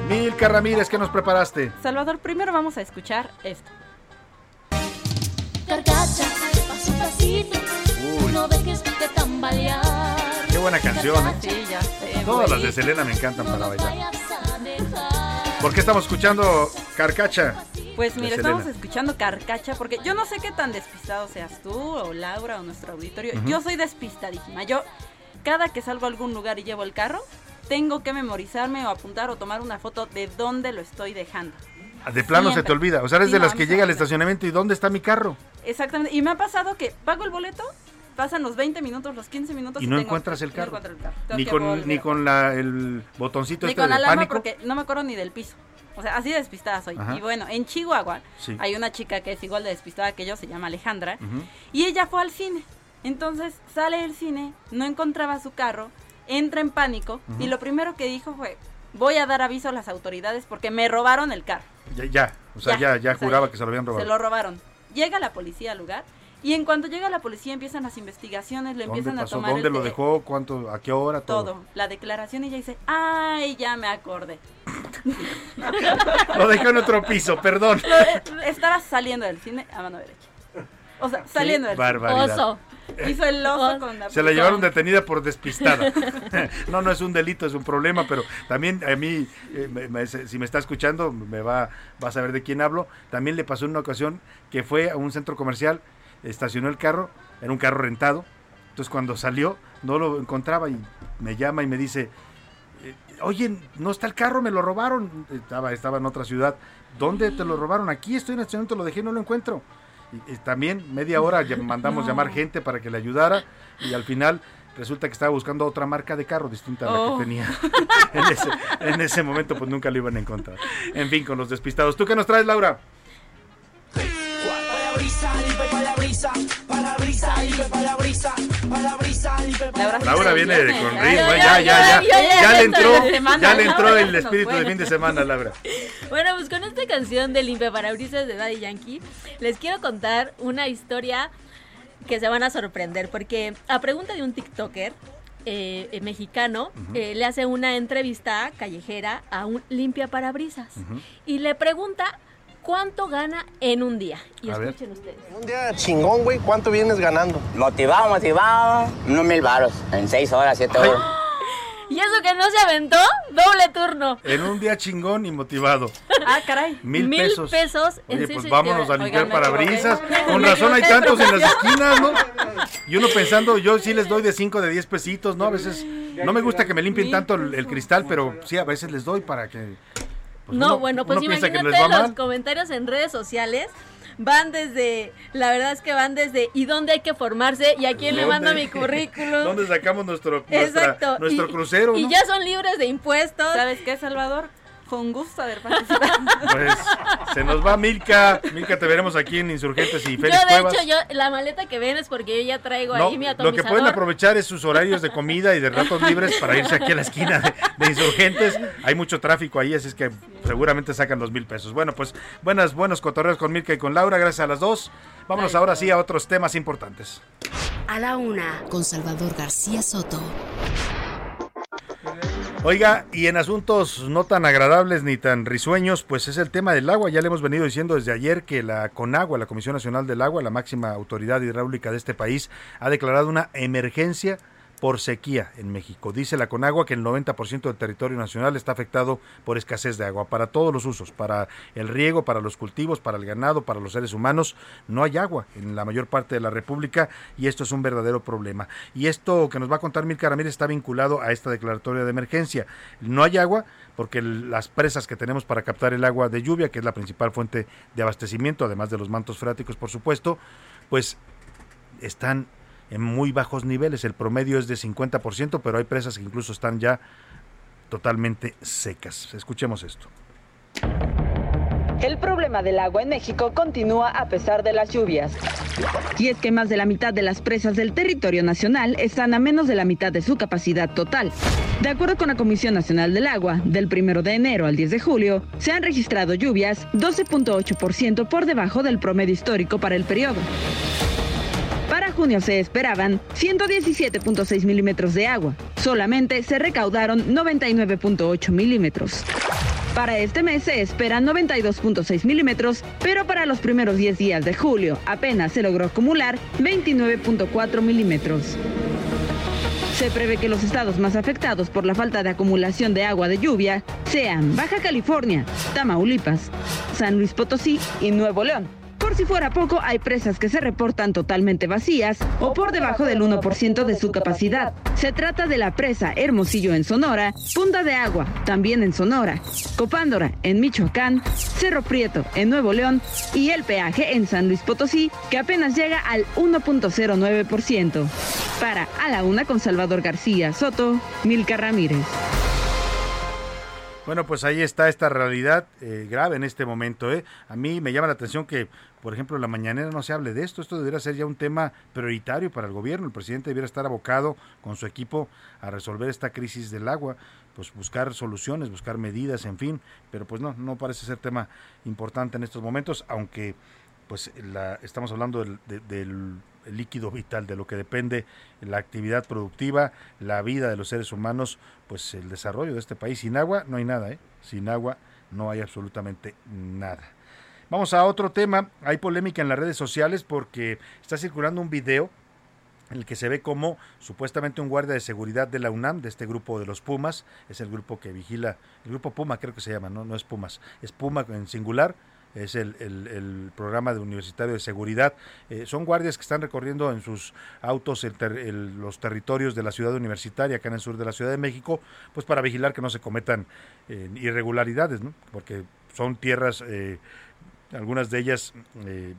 Milka Ramírez, ¿qué nos preparaste? Salvador, primero vamos a escuchar esto. Carcachas, paso a pasito, no dejes que te tambalear. Qué buena canción. Sí, ya sé. Todas las de Selena me encantan para bailar. ¿Por qué estamos escuchando Carcacha? Pues mira, estamos escuchando Carcacha, porque yo no sé qué tan despistado seas tú, o Laura, o nuestro auditorio. Uh-huh. Yo soy despistadísima. Yo, cada que salgo a algún lugar y llevo el carro, tengo que memorizarme o apuntar o tomar una foto de dónde lo estoy dejando. De plano siempre se te olvida. O sea, eres sí, de no, las que llega al estacionamiento y ¿dónde está mi carro? Exactamente. Y me ha pasado que pago el boleto, pasan los veinte minutos, los quince minutos y no, y tengo, encuentras el carro. No encuentro el carro. Ni con, ni con la, el botoncito ni este del pánico. Ni con porque no me acuerdo ni del piso. O sea, así de despistada soy. Ajá. Y bueno, en Chihuahua sí. hay una chica que es igual de despistada que yo, se llama Alejandra, uh-huh. y ella fue al cine. Entonces sale del cine, no encontraba su carro, entra en pánico, uh-huh. y lo primero que dijo fue: voy a dar aviso a las autoridades porque me robaron el carro. Ya, ya, o sea, ya, ya, ya juraba o sea, que se lo habían robado. Se lo robaron. Llega la policía al lugar. Y en cuanto llega la policía empiezan las investigaciones, le empiezan pasó? a tomar ¿Dónde el... ¿Dónde lo dejó? ¿Cuánto? ¿A qué hora? Todo. Todo. La declaración y ella dice, ¡ay, ya me acordé! Lo dejó en otro piso, perdón. Lo, estaba saliendo del cine a mano derecha. O sea, saliendo qué del barbaridad. Oso. Hizo el oso con la... Se la llevaron detenida por despistada. No, no es un delito, es un problema, pero también a mí, eh, me, me, si me está escuchando, me va, va a saber de quién hablo. También le pasó en una ocasión que fue a un centro comercial, estacionó el carro, era un carro rentado, entonces cuando salió no lo encontraba y me llama y me dice, oye, no está el carro, me lo robaron, estaba, estaba en otra ciudad. ¿Dónde te lo robaron? Aquí estoy en el estacionamiento, lo dejé, no lo encuentro. Y, y también media hora mandamos no. llamar gente para que le ayudara y al final resulta que estaba buscando otra marca de carro distinta a la oh. que tenía en ese, en ese momento, pues nunca lo iban a encontrar. En fin, con los despistados. ¿Tú qué nos traes, Laura? Ahora viene con ritmo, ya, ya, ya, ya le entró, ya le entró el espíritu de fin de semana, Laura. Bueno, pues con esta canción de Limpia Parabrisas de Daddy Yankee, les quiero contar una historia que se van a sorprender, porque a pregunta de un TikToker eh, eh, mexicano, uh-huh. eh, le hace una entrevista callejera a un Limpia Parabrisas uh-huh. y le pregunta... ¿Cuánto gana en un día? Y a escuchen ver. ustedes. En un día chingón, güey, ¿cuánto vienes ganando? Motivado, motivado. Unos mil baros. En seis horas, siete Ay. horas. ¿Y eso que no se aventó? Doble turno. En un día chingón y motivado. Ah, caray. Mil, mil pesos. pesos Oye, en pues seis vámonos horas. a limpiar Oigan, parabrisas. Con razón hay tantos en las esquinas, ¿no? Y uno pensando, yo sí les doy de cinco, de diez pesitos, ¿no? A veces no me gusta que me limpien tanto el, el cristal, pero sí, a veces les doy para que... Pues no, uno, bueno, pues imagínate los mal. comentarios en redes sociales, van desde, la verdad es que van desde, ¿y dónde hay que formarse? ¿Y a quién ¿Dónde? le mando mi currículum? ¿Dónde sacamos nuestro, nuestra, nuestro y, crucero? Y ¿no? ya son libres de impuestos. ¿Sabes qué, Salvador? Con gusto haber participado. Pues se nos va Milka. Milka, te veremos aquí en Insurgentes y Félix Cuevas. Yo, de hecho, yo, la maleta que ven es porque yo ya traigo no, ahí mi atomizador. Lo que pueden aprovechar es sus horarios de comida y de ratos libres para irse aquí a la esquina de, de Insurgentes. Hay mucho tráfico ahí, así es que sí. seguramente sacan los mil pesos. Bueno, pues buenas, buenos cotorreos con Milka y con Laura. Gracias a las dos. Vámonos Ay, ahora sí a otros temas importantes. A la una, con Salvador García Soto. Oiga, y en asuntos no tan agradables ni tan risueños, pues es el tema del agua. Ya le hemos venido diciendo desde ayer que la Conagua, la Comisión Nacional del Agua, la máxima autoridad hidráulica de este país, ha declarado una emergencia por sequía en México. Dice la Conagua que el noventa por ciento del territorio nacional está afectado por escasez de agua para todos los usos, para el riego, para los cultivos, para el ganado, para los seres humanos. No hay agua en la mayor parte de la República y esto es un verdadero problema. Y esto que nos va a contar Milka Ramírez está vinculado a esta declaratoria de emergencia. No hay agua porque las presas que tenemos para captar el agua de lluvia, que es la principal fuente de abastecimiento, además de los mantos freáticos, por supuesto, pues están en muy bajos niveles. El promedio es de cincuenta por ciento, pero hay presas que incluso están ya totalmente secas. Escuchemos esto. El problema del agua en México continúa a pesar de las lluvias. Y es que más de la mitad de las presas del territorio nacional están a menos de la mitad de su capacidad total. De acuerdo con la Comisión Nacional del Agua, del primero de enero al diez de julio, se han registrado lluvias doce punto ocho por ciento por debajo del promedio histórico para el periodo. Para junio se esperaban ciento diecisiete punto seis milímetros de agua. Solamente se recaudaron noventa y nueve punto ocho milímetros. Para este mes se esperan noventa y dos punto seis milímetros, pero para los primeros diez días de julio apenas se logró acumular veintinueve punto cuatro milímetros. Se prevé que los estados más afectados por la falta de acumulación de agua de lluvia sean Baja California, Tamaulipas, San Luis Potosí y Nuevo León. Por si fuera poco, hay presas que se reportan totalmente vacías o por debajo del uno por ciento de su capacidad. Se trata de la presa Hermosillo en Sonora, Punta de Agua, también en Sonora, Copándora en Michoacán, Cerro Prieto en Nuevo León y el peaje en San Luis Potosí, que apenas llega al uno punto cero nueve por ciento. Para A la Una con Salvador García Soto, Milka Ramírez. Bueno, pues ahí está esta realidad eh, grave en este momento. ¿eh? A mí me llama la atención que, por ejemplo, en la mañanera no se hable de esto. Esto debería ser ya un tema prioritario para el gobierno. El presidente debiera estar abocado con su equipo a resolver esta crisis del agua, pues buscar soluciones, buscar medidas, en fin. Pero pues no, no parece ser tema importante en estos momentos, aunque pues la, estamos hablando del, del, del líquido vital, de lo que depende la actividad productiva, la vida de los seres humanos, pues el desarrollo de este país. Sin agua no hay nada, ¿eh? Sin agua no hay absolutamente nada. Vamos a otro tema. Hay polémica en las redes sociales porque está circulando un video en el que se ve como supuestamente un guardia de seguridad de la UNAM, de este grupo de los Pumas, es el grupo que vigila, el grupo Puma creo que se llama, no, no es Pumas, es Puma en singular, es el, el, el programa de universitario de seguridad, eh, son guardias que están recorriendo en sus autos el ter, el, los territorios de la ciudad universitaria, acá en el sur de la Ciudad de México, pues para vigilar que no se cometan eh, irregularidades, ¿no? Porque son tierras, eh, algunas de ellas eh,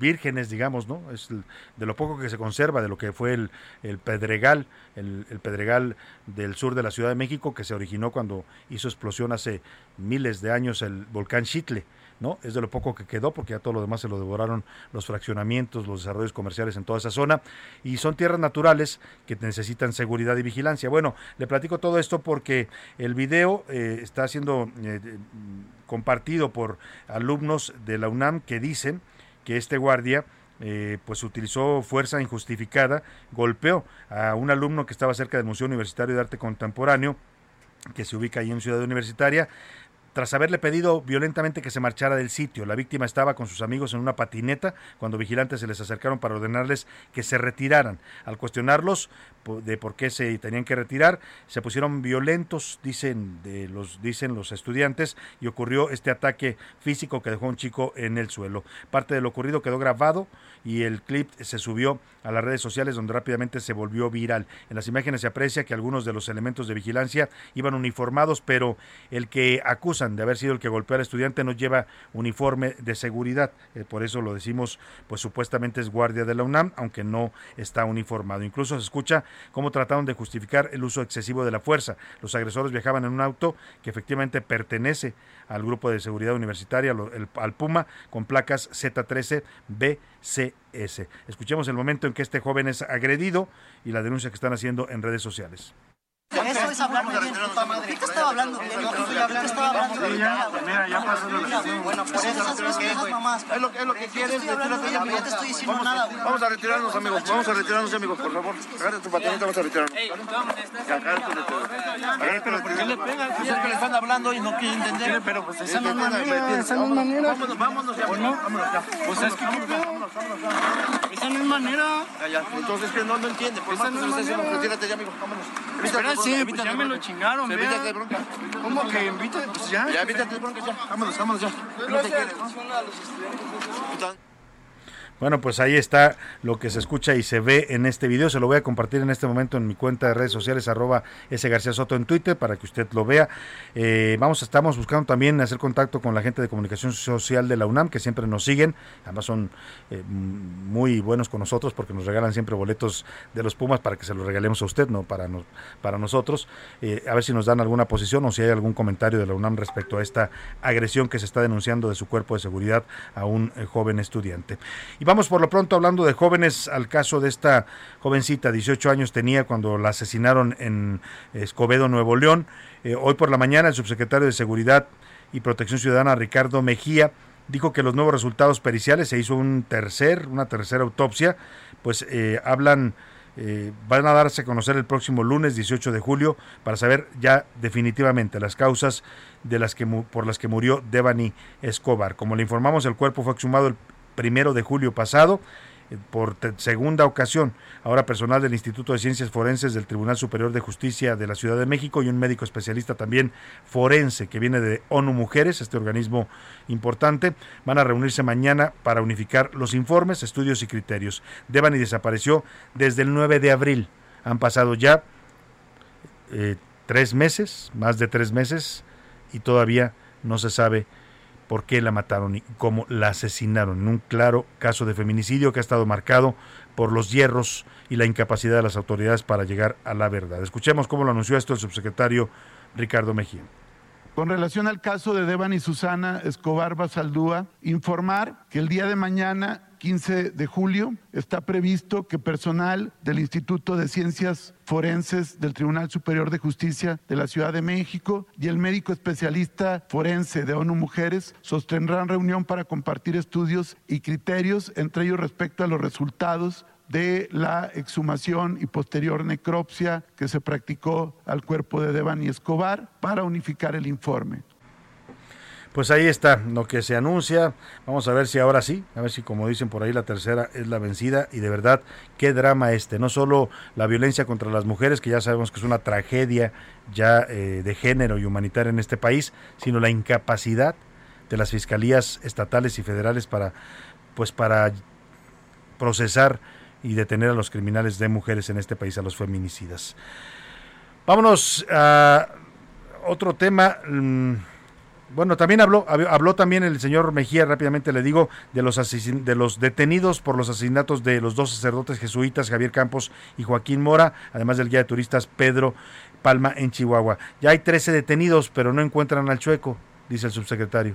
vírgenes, digamos, ¿no? Es de lo poco que se conserva de lo que fue el, el Pedregal, el, el Pedregal del sur de la Ciudad de México, que se originó cuando hizo explosión hace miles de años el volcán Xitle, ¿no? Es de lo poco que quedó, porque ya todo lo demás se lo devoraron los fraccionamientos, los desarrollos comerciales en toda esa zona, y son tierras naturales que necesitan seguridad y vigilancia. Bueno, le platico todo esto porque el video eh, está siendo eh, compartido por alumnos de la UNAM que dicen que este guardia eh, pues utilizó fuerza injustificada, golpeó a un alumno que estaba cerca del Museo Universitario de Arte Contemporáneo, que se ubica ahí en Ciudad Universitaria, tras haberle pedido violentamente que se marchara del sitio. La víctima estaba con sus amigos en una patineta cuando vigilantes se les acercaron para ordenarles que se retiraran. Al cuestionarlos de por qué se tenían que retirar, se pusieron violentos, dicen, de los, dicen los estudiantes, y ocurrió este ataque físico que dejó a un chico en el suelo. Parte de lo ocurrido quedó grabado y el clip se subió a las redes sociales, donde rápidamente se volvió viral. En las imágenes se aprecia que algunos de los elementos de vigilancia iban uniformados, pero el que acusan de haber sido el que golpeó al estudiante no lleva uniforme de seguridad, eh, por eso lo decimos, pues supuestamente es guardia de la UNAM, aunque no está uniformado. Incluso se escucha cómo trataron de justificar el uso excesivo de la fuerza. Los agresores viajaban en un auto que efectivamente pertenece al grupo de seguridad universitaria, lo, el, al Puma, con placas zeta trece be ce ese. Escuchemos el momento en que este joven es agredido y la denuncia que están haciendo en redes sociales. Eso es hablar bien, puta madre. ¿Qué estaba hablando bien? ¿Qué estaba hablando bien? Mira, ya pasó lo que... Bueno, por eso esas cosas nomás. Es lo que quieres. No te estoy diciendo nada. Vamos a retirarnos, amigos. Vamos a retirarnos, amigos, por favor. Agarra tu patineta, vamos a retirarnos. Agárrate los primeros. ¿Qué le pegan? Es el que le están hablando y no quieren entender. Pero pues esa no es manera. Esa no es manera. Vámonos, vámonos ya. Vámonos ya. Pues es que... Esa no es manera. Entonces que no lo entiende. Por más que se lo esté diciendo, retírate ya, amigos. Vámonos. Sí, pues ya me lo chingaron, vea. Invítate de bronca. ¿Cómo que invítate? Pues ya. Ya, invítate de bronca, ya. Vámonos, vámonos ya. No te quedes. Bueno, pues ahí está lo que se escucha y se ve en este video. Se lo voy a compartir en este momento en mi cuenta de redes sociales, arroba sgarciasoto en Twitter, para que usted lo vea. Eh, vamos, estamos buscando también hacer contacto con la gente de comunicación social de la UNAM, que siempre nos siguen. Además son eh, muy buenos con nosotros porque nos regalan siempre boletos de los Pumas para que se los regalemos a usted, no para, no, para nosotros. Eh, a ver si nos dan alguna posición o si hay algún comentario de la UNAM respecto a esta agresión que se está denunciando de su cuerpo de seguridad a un eh, joven estudiante. Y vamos por lo pronto hablando de jóvenes, al caso de esta jovencita, dieciocho años tenía cuando la asesinaron en Escobedo, Nuevo León. Eh, hoy por la mañana el subsecretario de Seguridad y Protección Ciudadana, Ricardo Mejía, dijo que los nuevos resultados periciales, se hizo un tercer, una tercera autopsia, pues eh, hablan... Eh, van a darse a conocer el próximo lunes dieciocho de julio para saber ya definitivamente las causas de las que por las que murió Devani Escobar. Como le informamos, el cuerpo fue exhumado el primero de julio pasado por segunda ocasión. Ahora personal del Instituto de Ciencias Forenses del Tribunal Superior de Justicia de la Ciudad de México y un médico especialista también forense que viene de ONU Mujeres, este organismo importante, van a reunirse mañana para unificar los informes, estudios y criterios. Devani desapareció desde el nueve de abril. Han pasado ya eh, tres meses, más de tres meses, y todavía no se sabe por qué la mataron y cómo la asesinaron, en un claro caso de feminicidio que ha estado marcado por los hierros y la incapacidad de las autoridades para llegar a la verdad. Escuchemos cómo lo anunció esto el subsecretario Ricardo Mejía. Con relación al caso de Devani Susana Escobar Basaldúa, informar que el día de mañana, quince de julio, está previsto que personal del Instituto de Ciencias Forenses del Tribunal Superior de Justicia de la Ciudad de México y el médico especialista forense de ONU Mujeres sostendrán reunión para compartir estudios y criterios, entre ellos respecto a los resultados de la exhumación y posterior necropsia que se practicó al cuerpo de Devani Escobar para unificar el informe. Pues ahí está lo que se anuncia. Vamos a ver si ahora sí, a ver si, como dicen por ahí, la tercera es la vencida. Y de verdad, qué drama este. No solo la violencia contra las mujeres, que ya sabemos que es una tragedia ya eh, de género y humanitaria en este país, sino la incapacidad de las fiscalías estatales y federales para, pues, para procesar y detener a los criminales de mujeres en este país, a los feminicidas. Vámonos a otro tema. Bueno, también habló habló también el señor Mejía, rápidamente le digo, de los asesin- de los detenidos por los asesinatos de los dos sacerdotes jesuitas, Javier Campos y Joaquín Mora, además del guía de turistas Pedro Palma en Chihuahua. Ya hay trece detenidos, pero no encuentran al Chueco, dice el subsecretario.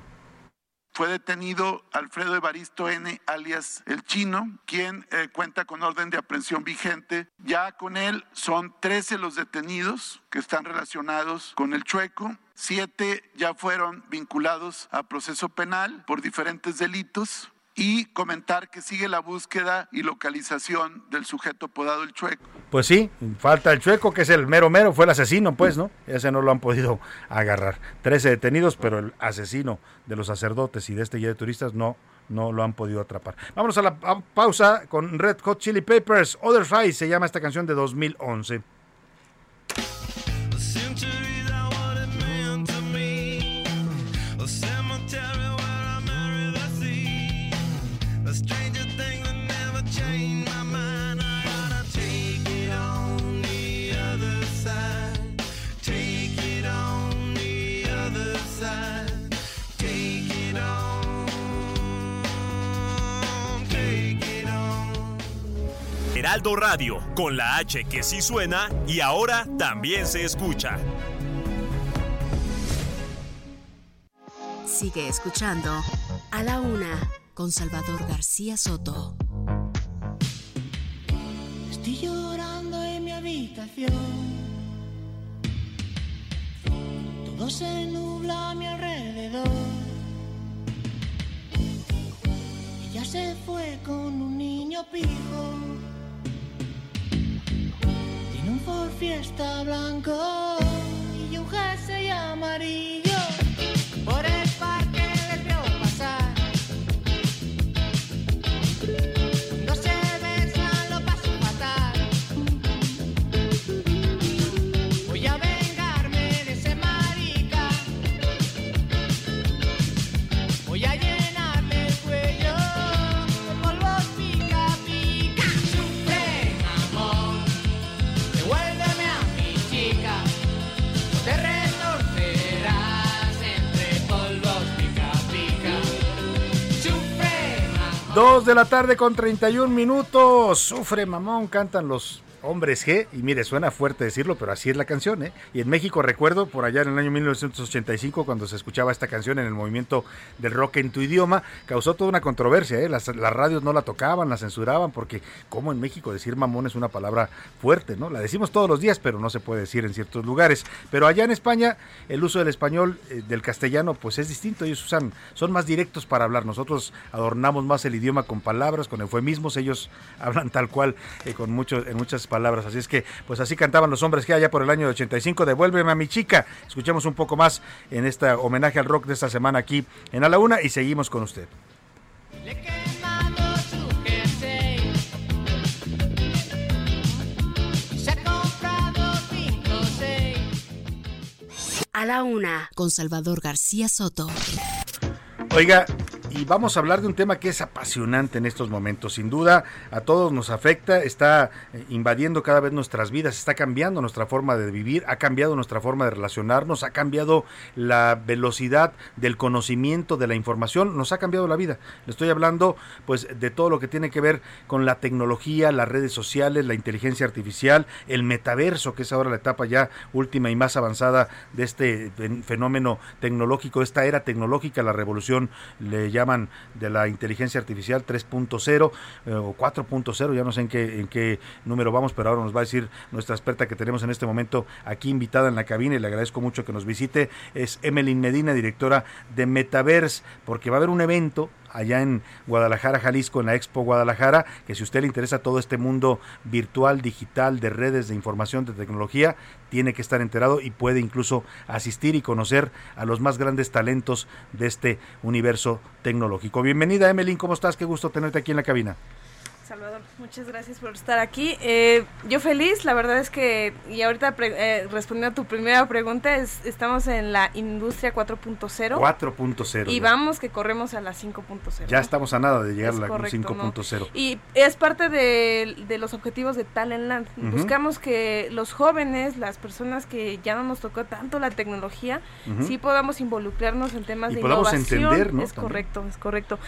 Fue detenido Alfredo Evaristo N., alias El Chino, quien eh, cuenta con orden de aprehensión vigente. Ya con él son trece los detenidos que están relacionados con el Chueco. Siete ya fueron vinculados a proceso penal por diferentes delitos. Y comentar que sigue la búsqueda y localización del sujeto apodado El Chueco. Pues sí, falta El Chueco, que es el mero mero, fue el asesino, pues, ¿no? Ese no lo han podido agarrar. Trece detenidos, pero el asesino de los sacerdotes y de este guía de turistas no, no lo han podido atrapar. Vámonos a la pausa con Red Hot Chili Peppers, Other Side, se llama esta canción de dos mil once. Heraldo Radio, con la H que sí suena y ahora también se escucha. Sigue escuchando A la Una con Salvador García Soto. Estoy llorando en mi habitación. Todo se nubla a mi alrededor. Ella se fue con un niño pijo. Un Ford Fiesta blanco y un jersey amarillo. Por el parque les veo pasar. Cuando se besan lo paso fatal. Voy a vengarme de ese marica. Voy a llenarle el cuello de polvos pica pica. Ven, amor. Devuélveme a mi chica, te retorcerás entre polvos pica pica. Sufre, mamón. Dos de la tarde con treinta y un minutos. Sufre, mamón, cantan los Hombres G. Y mire, suena fuerte decirlo, pero así es la canción, ¿eh? Y en México, recuerdo, por allá en el año mil novecientos ochenta y cinco, cuando se escuchaba esta canción en el movimiento del rock en tu idioma, causó toda una controversia, ¿eh? Las, las radios no la tocaban, la censuraban, porque como en México decir mamón es una palabra fuerte, ¿no? La decimos todos los días, pero no se puede decir en ciertos lugares. Pero allá en España, el uso del español, eh, del castellano, pues es distinto. Ellos usan, son más directos para hablar. Nosotros adornamos más el idioma con palabras, con eufemismos. Ellos hablan tal cual, eh, con mucho, en muchas palabras, así es que, pues así cantaban los Hombres que allá por el año de ochenta y cinco, Devuélveme a mi chica. Escuchemos un poco más en este homenaje al rock de esta semana aquí en A la Una y seguimos con usted. Le he quemado su jersey. a la una, con Salvador García Soto. Oiga, y vamos a hablar de un tema que es apasionante en estos momentos, sin duda a todos nos afecta, está invadiendo cada vez nuestras vidas, está cambiando nuestra forma de vivir, ha cambiado nuestra forma de relacionarnos, ha cambiado la velocidad del conocimiento, de la información, nos ha cambiado la vida. Le estoy hablando pues de todo lo que tiene que ver con la tecnología, las redes sociales, la inteligencia artificial, el metaverso, que es ahora la etapa ya última y más avanzada de este fenómeno tecnológico, esta era tecnológica, la revolución le llama llaman de la inteligencia artificial tres punto cero eh, o cuatro punto cero, ya no sé en qué, en qué número vamos, pero ahora nos va a decir nuestra experta que tenemos en este momento aquí invitada en la cabina, y le agradezco mucho que nos visite, es Emelyn Medina, directora de Metaverse, porque va a haber un evento allá en Guadalajara, Jalisco, en la Expo Guadalajara, que si a usted le interesa todo este mundo virtual, digital, de redes, de información, de tecnología, tiene que estar enterado y puede incluso asistir y conocer a los más grandes talentos de este universo tecnológico. Bienvenida, Emelyn, ¿cómo estás? Qué gusto tenerte aquí en la cabina. Salvador, muchas gracias por estar aquí. Eh, yo feliz, la verdad es que, y ahorita pre- eh, respondiendo a tu primera pregunta, es, estamos en la industria cuatro punto cero. cuatro punto cero. Y ya. Vamos que corremos a la cinco punto cero. Ya, ¿no? Estamos a nada de llegar es a la correcto, cinco punto cero. ¿No? Y es parte de, de los objetivos de Talentland. Uh-huh. Buscamos que los jóvenes, las personas que ya no nos tocó tanto la tecnología, uh-huh. sí podamos involucrarnos en temas y de innovación. Y podamos entender, ¿no? Es también. correcto, es correcto.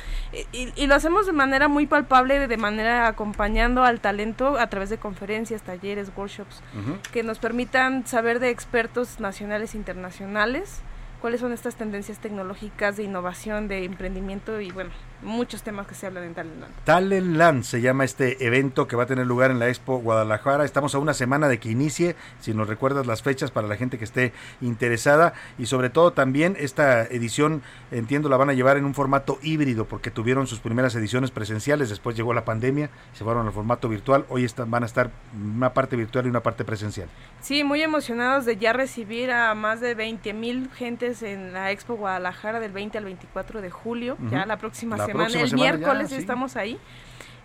Y, y, y lo hacemos de manera muy palpable, de manera acompañando al talento a través de conferencias, talleres, workshops, uh-huh. que nos permitan saber de expertos nacionales e internacionales cuáles son estas tendencias tecnológicas de innovación, de emprendimiento y bueno, muchos temas que se hablan en Talentland. Talentland se llama este evento que va a tener lugar en la Expo Guadalajara. Estamos a una semana de que inicie, si nos recuerdas las fechas para la gente que esté interesada, y sobre todo también esta edición, entiendo, la van a llevar en un formato híbrido, porque tuvieron sus primeras ediciones presenciales, después llegó la pandemia, se fueron al formato virtual, hoy están, van a estar una parte virtual y una parte presencial. Sí, muy emocionados de ya recibir a más de veinte mil gentes en la Expo Guadalajara del veinte al veinticuatro de julio, uh-huh. ya la próxima semana. La semana, el semana, miércoles ya, sí. Estamos ahí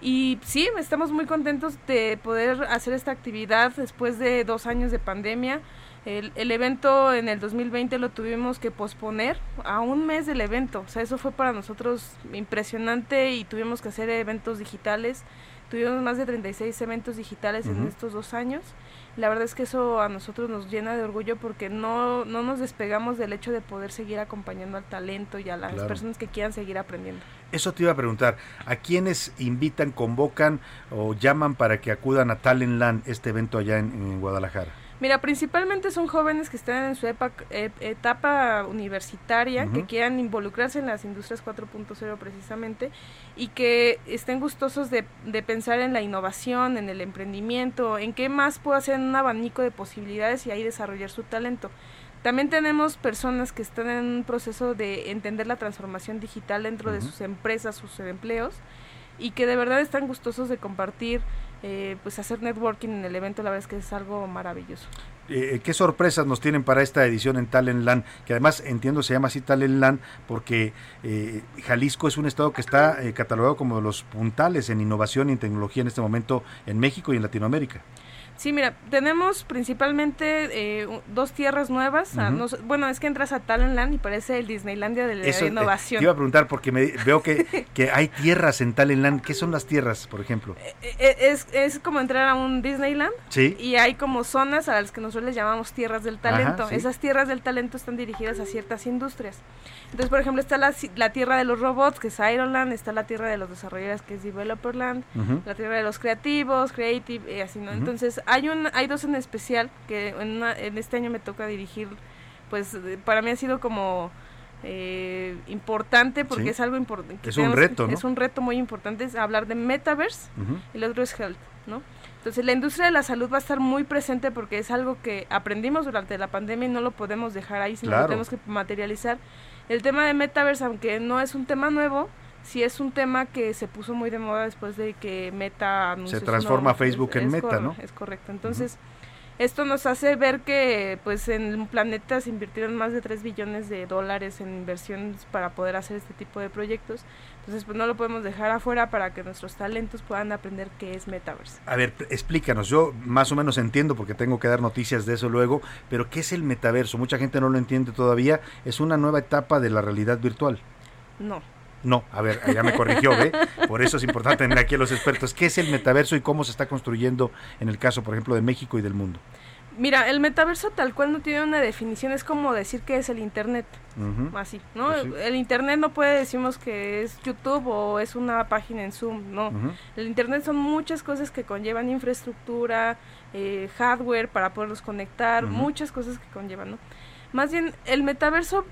y sí, estamos muy contentos de poder hacer esta actividad después de dos años de pandemia. El, el evento en el dos mil veinte lo tuvimos que posponer a un mes del evento, o sea, eso fue para nosotros impresionante y tuvimos que hacer eventos digitales, tuvimos más de treinta y seis eventos digitales uh-huh. en estos dos años. La verdad es que eso a nosotros nos llena de orgullo porque no, no nos despegamos del hecho de poder seguir acompañando al talento y a las claro. personas que quieran seguir aprendiendo. Eso te iba a preguntar, ¿a quiénes invitan, convocan o llaman para que acudan a Talentland, este evento allá en, en Guadalajara? Mira, principalmente son jóvenes que están en su etapa, eh, etapa universitaria, uh-huh. que quieran involucrarse en las industrias cuatro punto cero precisamente, y que estén gustosos de, de pensar en la innovación, en el emprendimiento, en qué más puedo hacer en un abanico de posibilidades y ahí desarrollar su talento. También tenemos personas que están en un proceso de entender la transformación digital dentro uh-huh. de sus empresas, sus empleos, y que de verdad están gustosos de compartir. Eh, pues hacer networking en el evento, la verdad es que es algo maravilloso. Eh, ¿Qué sorpresas nos tienen para esta edición en Talentland? Que además entiendo se llama así Talentland porque eh, Jalisco es un estado que está eh, catalogado como de los puntales en innovación y en tecnología en este momento en México y en Latinoamérica. Sí, mira, tenemos principalmente eh, dos tierras nuevas. Uh-huh. Nos, bueno, es que entras a Talentland y parece el Disneylandia de la Eso, innovación. Eh, te iba a preguntar porque me, veo que, que hay tierras en Talentland. ¿Qué son las tierras, por ejemplo? Es, es como entrar a un Disneyland. Sí. Y hay como zonas a las que nosotros les llamamos tierras del talento. Ajá, sí. Esas tierras del talento están dirigidas a ciertas industrias. Entonces, por ejemplo, está la, la tierra de los robots, que es Ironland. Está la tierra de los desarrolladores, que es Developerland. Uh-huh. La tierra de los creativos, Creative, y así, ¿no? Uh-huh. Entonces, Hay un, hay dos en especial que en, una, en este año me toca dirigir, pues para mí ha sido como eh, importante porque sí. es algo importante. Es tenemos, un reto, ¿no? Es un reto muy importante, es hablar de Metaverse uh-huh. y el otro es Health, ¿no? Entonces la industria de la salud va a estar muy presente porque es algo que aprendimos durante la pandemia y no lo podemos dejar ahí, sino claro. que tenemos que materializar. El tema de Metaverse, aunque no es un tema nuevo, sí es un tema que se puso muy de moda después de que Meta anunció. Se transforma no, Facebook es, en es Meta, cor- ¿no? Es correcto. Entonces, uh-huh. Esto nos hace ver que pues en planeta se invirtieron más de tres billones de dólares en inversiones para poder hacer este tipo de proyectos. Entonces pues no lo podemos dejar afuera para que nuestros talentos puedan aprender qué es Metaverse. A ver, explícanos, yo más o menos entiendo porque tengo que dar noticias de eso luego, pero ¿qué es el metaverso? Mucha gente no lo entiende todavía, ¿es una nueva etapa de la realidad virtual? No. No, a ver, ya me corrigió, ¿ve? Por eso es importante tener aquí a los expertos. ¿Qué es el metaverso y cómo se está construyendo en el caso, por ejemplo, de México y del mundo? Mira, el metaverso tal cual no tiene una definición, es como decir que es el internet, uh-huh. así, ¿no? Pues sí. El internet no puede decirnos que es YouTube o es una página en Zoom, no. Uh-huh. El internet son muchas cosas que conllevan infraestructura, eh, hardware para poderlos conectar, uh-huh. muchas cosas que conllevan, ¿no? Más bien, el metaverso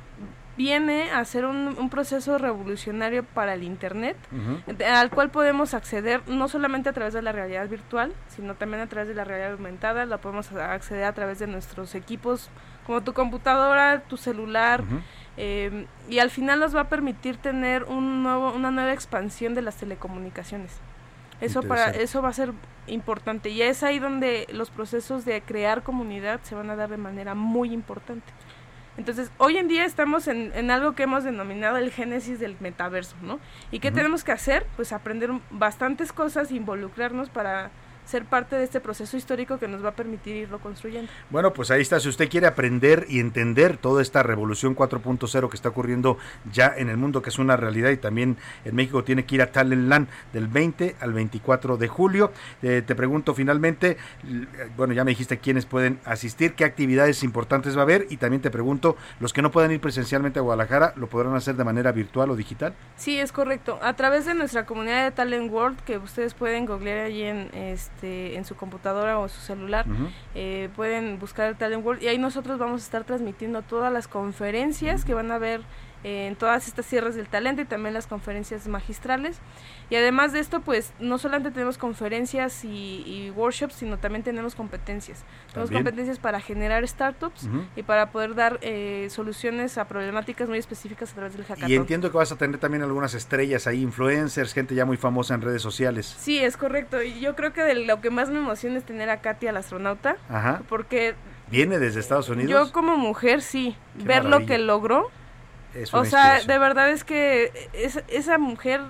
viene a ser un, un proceso revolucionario para el internet, uh-huh. al cual podemos acceder no solamente a través de la realidad virtual, sino también a través de la realidad aumentada. La podemos acceder a través de nuestros equipos, como tu computadora, tu celular, uh-huh. eh, y al final nos va a permitir tener un nuevo, una nueva expansión de las telecomunicaciones. Eso para eso va a ser importante y es ahí donde los procesos de crear comunidad se van a dar de manera muy importante. Entonces, hoy en día estamos en, en algo que hemos denominado el génesis del metaverso, ¿no? ¿Y qué uh-huh. tenemos que hacer? Pues aprender bastantes cosas, involucrarnos para ser parte de este proceso histórico que nos va a permitir irlo construyendo. Bueno, pues ahí está, si usted quiere aprender y entender toda esta revolución cuatro punto cero que está ocurriendo ya en el mundo, que es una realidad, y también en México, tiene que ir a Talentland del veinte al veinticuatro de julio. Eh, te pregunto finalmente, bueno, ya me dijiste quiénes pueden asistir, qué actividades importantes va a haber, y también te pregunto, los que no puedan ir presencialmente a Guadalajara, ¿lo podrán hacer de manera virtual o digital? Sí, es correcto, a través de nuestra comunidad de Talent World, que ustedes pueden googlear allí en este en su computadora o su celular, uh-huh. eh, pueden buscar el Talent World y ahí nosotros vamos a estar transmitiendo todas las conferencias uh-huh. que van a haber en todas estas tierras del talento y también las conferencias magistrales. Y además de esto, pues no solamente tenemos conferencias y, y workshops, sino también tenemos competencias. Tenemos ¿También? competencias para generar startups uh-huh. y para poder dar eh, soluciones a problemáticas muy específicas a través del hackathon. Y entiendo que vas a tener también algunas estrellas ahí, influencers, gente ya muy famosa en redes sociales. Sí, es correcto. Y yo creo que de lo que más me emociona es tener a Katia, la astronauta, Ajá. porque... ¿Viene desde Estados Unidos? Yo como mujer, sí. Qué ver maravilla. Lo que logró. O sea, de verdad es que es, esa mujer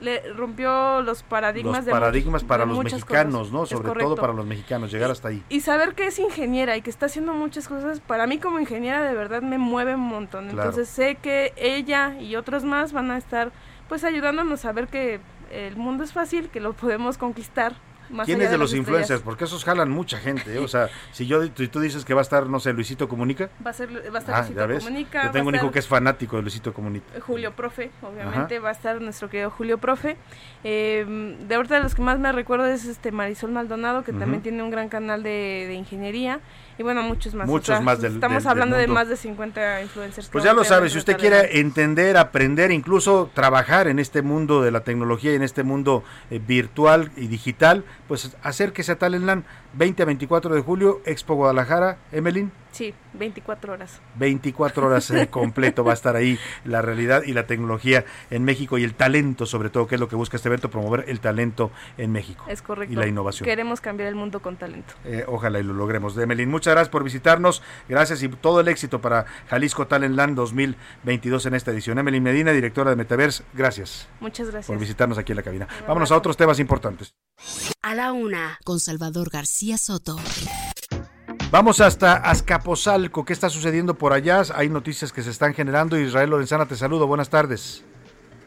le rompió los paradigmas, los de paradigmas mu- para de los mexicanos, cosas. ¿No? Sobre todo para los mexicanos, llegar y, hasta ahí. Y saber que es ingeniera y que está haciendo muchas cosas, para mí como ingeniera de verdad me mueve un montón. Claro. Entonces sé que ella y otros más van a estar pues ayudándonos a ver que el mundo es fácil, que lo podemos conquistar. ¿Quién es de, de los estrellas? Influencers? Porque esos jalan mucha gente, ¿eh? O sea, si yo si tú dices que va a estar, no sé, Luisito Comunica. Va a, ser, va a estar ah, Luisito Comunica. Yo tengo un hijo que es fanático de Luisito Comunica. Julio Profe, obviamente, Ajá. va a estar nuestro querido Julio Profe. Eh, de ahorita los que más me recuerdo es este Marisol Maldonado, que uh-huh. también tiene un gran canal de, de ingeniería. Y bueno, muchos más. Muchos o sea, más del Estamos del, hablando del de más de cincuenta influencers. Pues ya lo sabe, si usted quiere entender, aprender, incluso trabajar en este mundo de la tecnología y en este mundo eh, virtual y digital, pues acérquese a Talentland, veinte a veinticuatro de julio, Expo Guadalajara, Emelyn. Sí, veinticuatro horas. veinticuatro horas eh, completo va a estar ahí la realidad y la tecnología en México y el talento, sobre todo, que es lo que busca este evento, promover el talento en México. Es correcto. Y la innovación. Queremos cambiar el mundo con talento. Eh, ojalá y lo logremos. Emelyn, muchas gracias por visitarnos. Gracias y todo el éxito para Jalisco Talentland dos mil veintidós en esta edición. Emelyn Medina, directora de Metaverse, gracias. Muchas gracias. Por visitarnos aquí en la cabina. Vámonos a otros temas importantes. A la una, con Salvador García Soto. Vamos hasta Azcapotzalco. ¿Qué está sucediendo por allá? Hay noticias que se están generando. Israel Lorenzana, te saludo. Buenas tardes.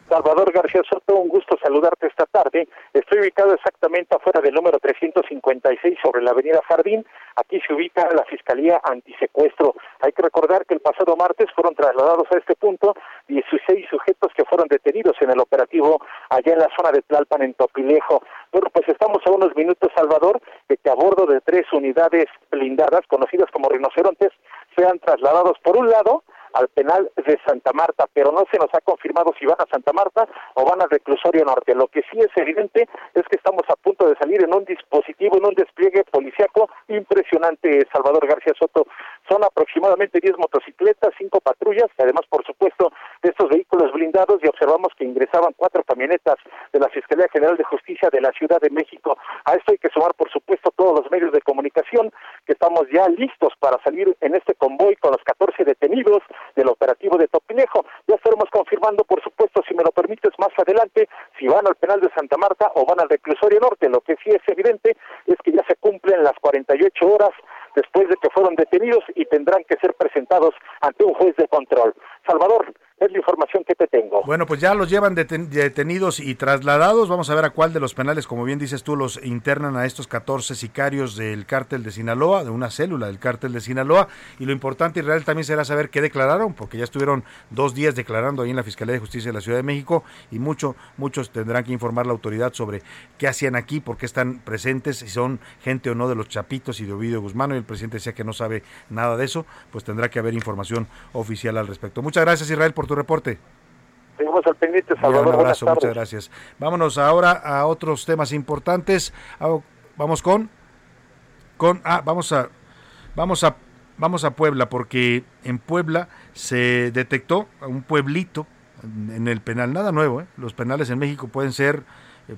Salvador García Soto, un gusto saludarte esta tarde. Estoy ubicado exactamente afuera del número trescientos cincuenta y seis sobre la avenida Jardín. Aquí se ubica la Fiscalía Antisecuestro. Hay que recordar que el pasado martes fueron trasladados a este punto dieciséis sujetos que fueron detenidos en el operativo allá en la zona de Tlalpan, en Topilejo. Bueno, pues estamos a unos minutos, Salvador, de que a bordo de tres unidades blindadas, conocidas como rinocerontes, sean trasladados por un lado al penal de Santa Marta, pero no se nos ha confirmado si van a Santa Marta o van al reclusorio norte. Lo que sí es evidente es que estamos a punto de salir en un dispositivo, en un despliegue policiaco impresionante, Salvador García Soto. Son aproximadamente diez motocicletas, cinco patrullas, además, por supuesto, de estos vehículos blindados, y observamos que ingresaban cuatro camionetas de la Fiscalía General de Justicia de la Ciudad de México. A esto hay que sumar, por supuesto, todos los medios de comunicación que estamos ya listos para salir en este convoy con los catorce detenidos del operativo de Topilejo. Ya estaremos confirmando, por supuesto, si me lo permites, más adelante, si van al penal de Santa Marta o van al reclusorio norte. Lo que sí es evidente es que ya se cumplen las cuarenta y ocho horas después de que fueron detenidos y tendrán que ser presentados ante un juez de control. Salvador, es la información que te tengo. Bueno, pues ya los llevan deten- detenidos y trasladados. Vamos a ver a cuál de los penales, como bien dices tú, los internan a estos catorce sicarios del cártel de Sinaloa, de una célula del cártel de Sinaloa. Y lo importante, Israel, también será saber qué declararon, porque ya estuvieron dos días declarando ahí en la Fiscalía de Justicia de la Ciudad de México y mucho, muchos tendrán que informar a la autoridad sobre qué hacían aquí, por qué están presentes, si son gente o no de los Chapitos y de Ovidio Guzmán. Y el presidente decía que no sabe nada de eso, pues tendrá que haber información oficial al respecto. Muchas gracias, Israel, por tu reporte. Seguimos al pendiente, Salvador. Un abrazo, muchas gracias. Vámonos ahora a otros temas importantes. Vamos con, con, ah, vamos a, vamos a, vamos a Puebla, porque en Puebla se detectó un pueblito en el penal, nada nuevo, ¿eh? Los penales en México pueden ser,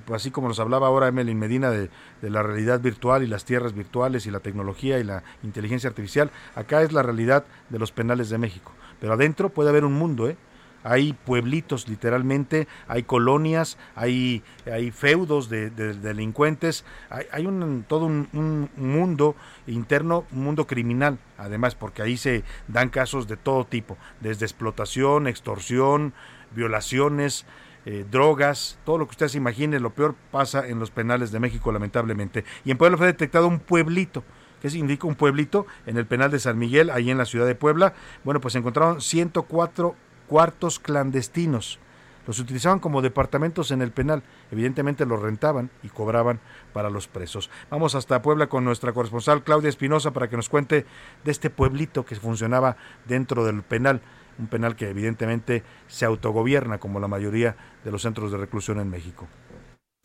pues así como nos hablaba ahora Emelyn Medina de, de la realidad virtual y las tierras virtuales y la tecnología y la inteligencia artificial, acá es la realidad de los penales de México. Pero adentro puede haber un mundo, ¿eh? Hay pueblitos literalmente, hay colonias, hay, hay feudos de, de, de delincuentes, hay, hay un, todo un, un mundo interno, un mundo criminal, además, porque ahí se dan casos de todo tipo, desde explotación, extorsión, violaciones, Eh, drogas, todo lo que usted se imagine, lo peor pasa en los penales de México, lamentablemente. Y en Puebla fue detectado un pueblito. ¿Qué significa un pueblito? En el penal de San Miguel, ahí en la ciudad de Puebla, bueno, pues encontraron ciento cuatro cuartos clandestinos. Los utilizaban como departamentos en el penal. Evidentemente los rentaban y cobraban para los presos. Vamos hasta Puebla con nuestra corresponsal Claudia Espinosa para que nos cuente de este pueblito que funcionaba dentro del penal. Un penal que evidentemente se autogobierna como la mayoría de los centros de reclusión en México.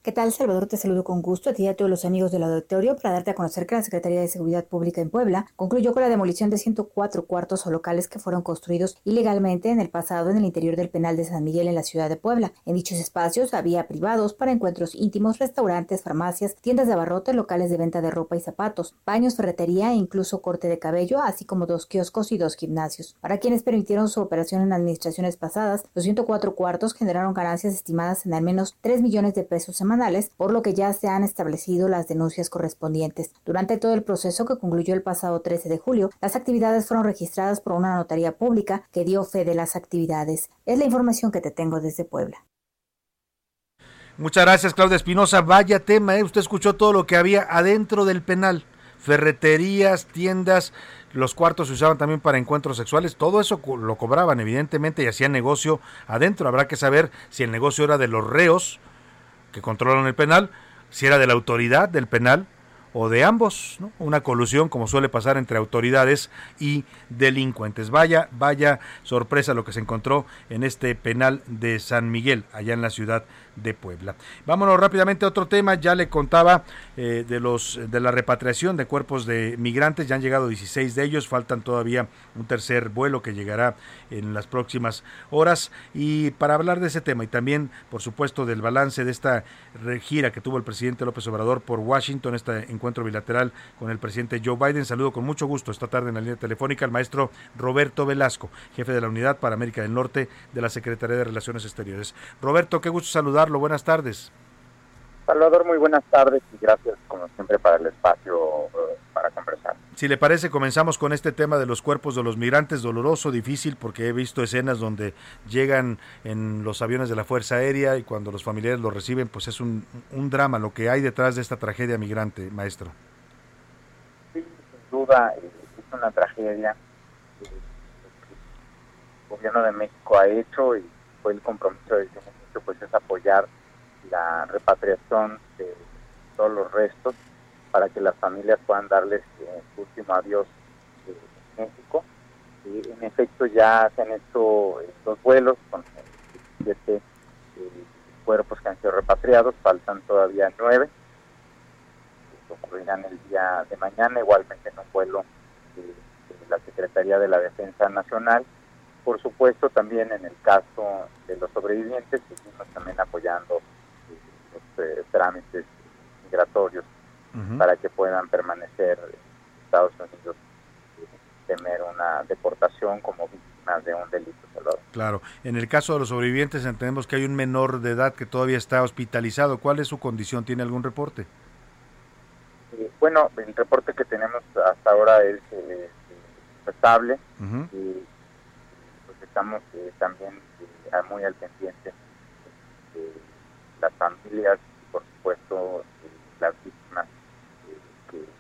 ¿Qué tal, Salvador? Te saludo con gusto a ti y a todos los amigos del auditorio para darte a conocer que la Secretaría de Seguridad Pública en Puebla concluyó con la demolición de ciento cuatro cuartos o locales que fueron construidos ilegalmente en el pasado en el interior del penal de San Miguel en la ciudad de Puebla. En dichos espacios había privados para encuentros íntimos, restaurantes, farmacias, tiendas de abarrotes, locales de venta de ropa y zapatos, baños, ferretería e incluso corte de cabello, así como dos kioscos y dos gimnasios. Para quienes permitieron su operación en administraciones pasadas, los ciento cuatro cuartos generaron ganancias estimadas en al menos tres millones de pesos semanales, por lo que ya se han establecido las denuncias correspondientes. Durante todo el proceso que concluyó el pasado trece de julio, las actividades fueron registradas por una notaría pública que dio fe de las actividades. Es la información que te tengo desde Puebla. Muchas gracias, Claudia Espinosa. Vaya tema, ¿eh? Usted escuchó todo lo que había adentro del penal. Ferreterías, tiendas, los cuartos se usaban también para encuentros sexuales, todo eso lo cobraban evidentemente y hacían negocio adentro. Habrá que saber si el negocio era de los reos que controlan el penal, si era de la autoridad del penal o de ambos, ¿no? Una colusión como suele pasar entre autoridades y delincuentes. Vaya, vaya sorpresa lo que se encontró en este penal de San Miguel, allá en la ciudad de Puebla. Vámonos rápidamente a otro tema. Ya le contaba eh, de los de la repatriación de cuerpos de migrantes. Ya han llegado dieciséis de ellos, faltan todavía un tercer vuelo que llegará en las próximas horas. Y para hablar de ese tema y también, por supuesto, del balance de esta gira que tuvo el presidente López Obrador por Washington, este encuentro bilateral con el presidente Joe Biden, saludo con mucho gusto esta tarde en la línea telefónica al maestro Roberto Velasco, jefe de la Unidad para América del Norte de la Secretaría de Relaciones Exteriores. Roberto, qué gusto saludar. Buenas tardes. Salvador, muy buenas tardes y gracias como siempre para el espacio eh, para conversar. Si le parece, comenzamos con este tema de los cuerpos de los migrantes, doloroso, difícil, porque he visto escenas donde llegan en los aviones de la Fuerza Aérea y cuando los familiares los reciben, pues es un, un drama lo que hay detrás de esta tragedia migrante, maestro. Sí, sin duda, es una tragedia que el gobierno de México ha hecho y fue el compromiso de pues es apoyar la repatriación de todos los restos para que las familias puedan darles eh, su último adiós en eh, México. Y en efecto ya se han hecho estos vuelos con diecisiete eh, cuerpos que han sido repatriados, faltan todavía nueve, que ocurrirán el día de mañana, igualmente en un vuelo de, de la Secretaría de la Defensa Nacional. Por supuesto, también en el caso de los sobrevivientes, seguimos también apoyando eh, los eh, trámites migratorios uh-huh. para que puedan permanecer Estados Unidos tener una deportación como víctimas de un delito. Claro. En el caso de los sobrevivientes entendemos que hay un menor de edad que todavía está hospitalizado. ¿Cuál es su condición? ¿Tiene algún reporte? Eh, bueno, el reporte que tenemos hasta ahora es eh, estable. Uh-huh. Y pues estamos eh, también eh, muy al pendiente de eh, las familias y por supuesto eh, las víctimas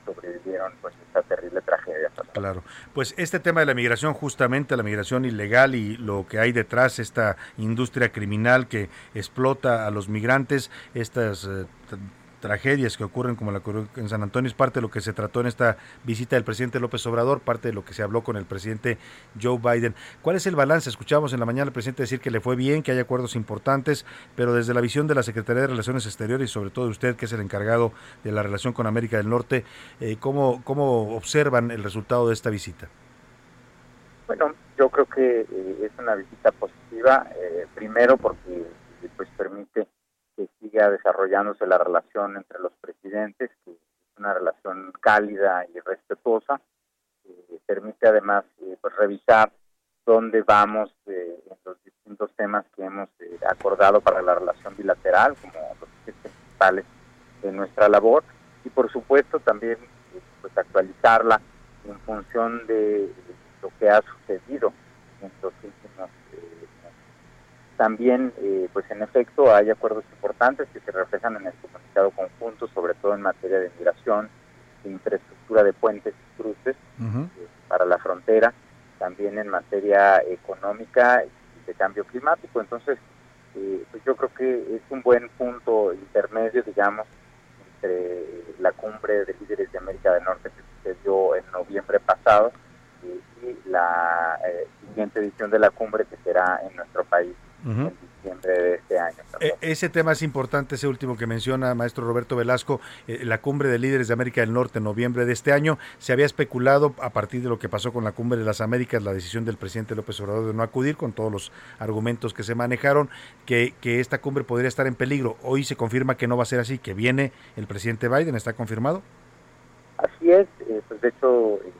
sobrevivieron pues esta terrible tragedia. Claro, pues este tema de la migración, justamente la migración ilegal y lo que hay detrás, esta industria criminal que explota a los migrantes, estas eh, t- tragedias que ocurren como la que en San Antonio, es parte de lo que se trató en esta visita del presidente López Obrador, parte de lo que se habló con el presidente Joe Biden. ¿Cuál es el balance? Escuchamos en la mañana al presidente decir que le fue bien, que hay acuerdos importantes, pero desde la visión de la Secretaría de Relaciones Exteriores y sobre todo de usted, que es el encargado de la relación con América del Norte, eh, ¿cómo, cómo observan el resultado de esta visita? Bueno, yo creo que eh, es una visita positiva, eh, primero porque pues permite que siga desarrollándose la relación entre los presidentes, que es una relación cálida y respetuosa, eh, permite además eh, pues revisar dónde vamos eh, en los distintos temas que hemos eh, acordado para la relación bilateral, como los ejes principales de nuestra labor, y por supuesto también eh, pues actualizarla en función de, de lo que ha sucedido en los últimos eh, También, eh, pues en efecto, hay acuerdos importantes que se reflejan en el comunicado conjunto, sobre todo en materia de migración, de infraestructura de puentes y cruces uh-huh. eh, para la frontera, también en materia económica y de cambio climático. Entonces, eh, pues yo creo que es un buen punto intermedio, digamos, entre la cumbre de líderes de América del Norte que sucedió en noviembre pasado eh, y la eh, siguiente edición de la cumbre que será en nuestro país. Uh-huh. En diciembre de este año. E- ese tema es importante, ese último que menciona maestro Roberto Velasco, eh, la cumbre de líderes de América del Norte en noviembre de este año. Se había especulado a partir de lo que pasó con la cumbre de las Américas, la decisión del presidente López Obrador de no acudir con todos los argumentos que se manejaron, que, que esta cumbre podría estar en peligro. Hoy se confirma que no va a ser así, que viene el presidente Biden, ¿está confirmado? Así es, eh, pues de hecho eh,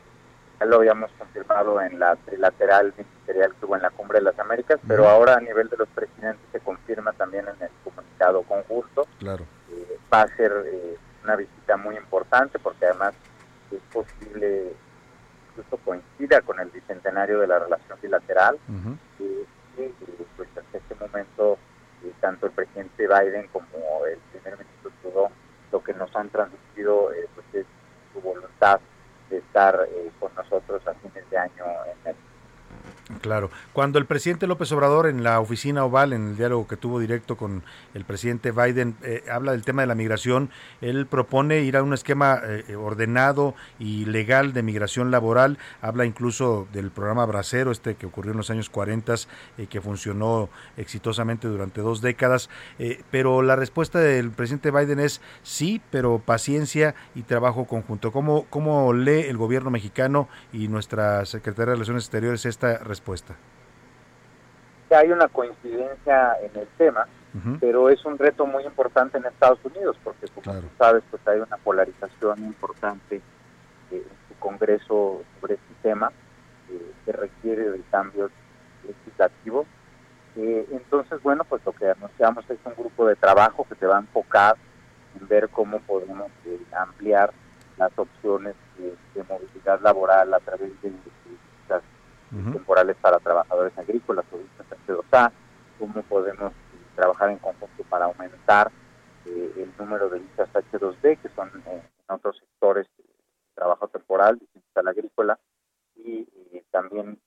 ya lo habíamos confirmado en la trilateral ministerial que hubo en la Cumbre de las Américas, pero uh-huh. ahora a nivel de los presidentes se confirma también en el comunicado conjunto. Claro. Eh, va a ser eh, una visita muy importante porque además es posible, incluso coincida con el bicentenario de la relación bilateral. Uh-huh. Eh, y pues hasta este momento eh, tanto el presidente Biden como el primer ministro Trudeau lo que nos han transmitido eh, pues es su voluntad de estar eh, con nosotros a fines de año en el... Claro. Cuando el presidente López Obrador en la oficina Oval, en el diálogo que tuvo directo con el presidente Biden, eh, habla del tema de la migración, él propone ir a un esquema eh, ordenado y legal de migración laboral, habla incluso del programa Bracero, este que ocurrió en los años cuarenta, eh, que funcionó exitosamente durante dos décadas, eh, pero la respuesta del presidente Biden es sí, pero paciencia y trabajo conjunto. ¿Cómo, cómo lee el gobierno mexicano y nuestra Secretaría de Relaciones Exteriores esta respuesta? respuesta? Hay una coincidencia en el tema, uh-huh. pero es un reto muy importante en Estados Unidos, porque como claro. tú sabes, pues hay una polarización importante eh, en su Congreso sobre este tema, eh, que requiere de cambios legislativos. Eh, entonces, bueno, pues lo que anunciamos es un grupo de trabajo que se va a enfocar en ver cómo podemos eh, ampliar las opciones eh, de movilidad laboral a través de temporales para trabajadores agrícolas o vistas, cómo podemos trabajar en conjunto para aumentar eh, el número de vistas H dos B, que son eh, en otros sectores de trabajo temporal, vistas a la agrícola, y eh, también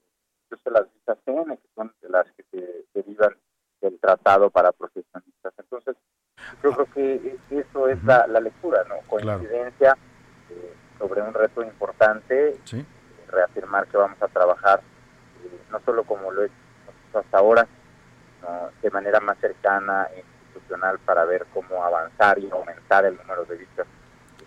incluso las vistas T M, que son las que se derivan del tratado para profesionistas. Entonces, yo creo que eso es la, la lectura, ¿no? Coincidencia eh, sobre un reto importante, ¿sí? Reafirmar que vamos a trabajar eh, no solo como lo he hecho hasta ahora, sino de manera más cercana e institucional para ver cómo avanzar y aumentar el número de vistas.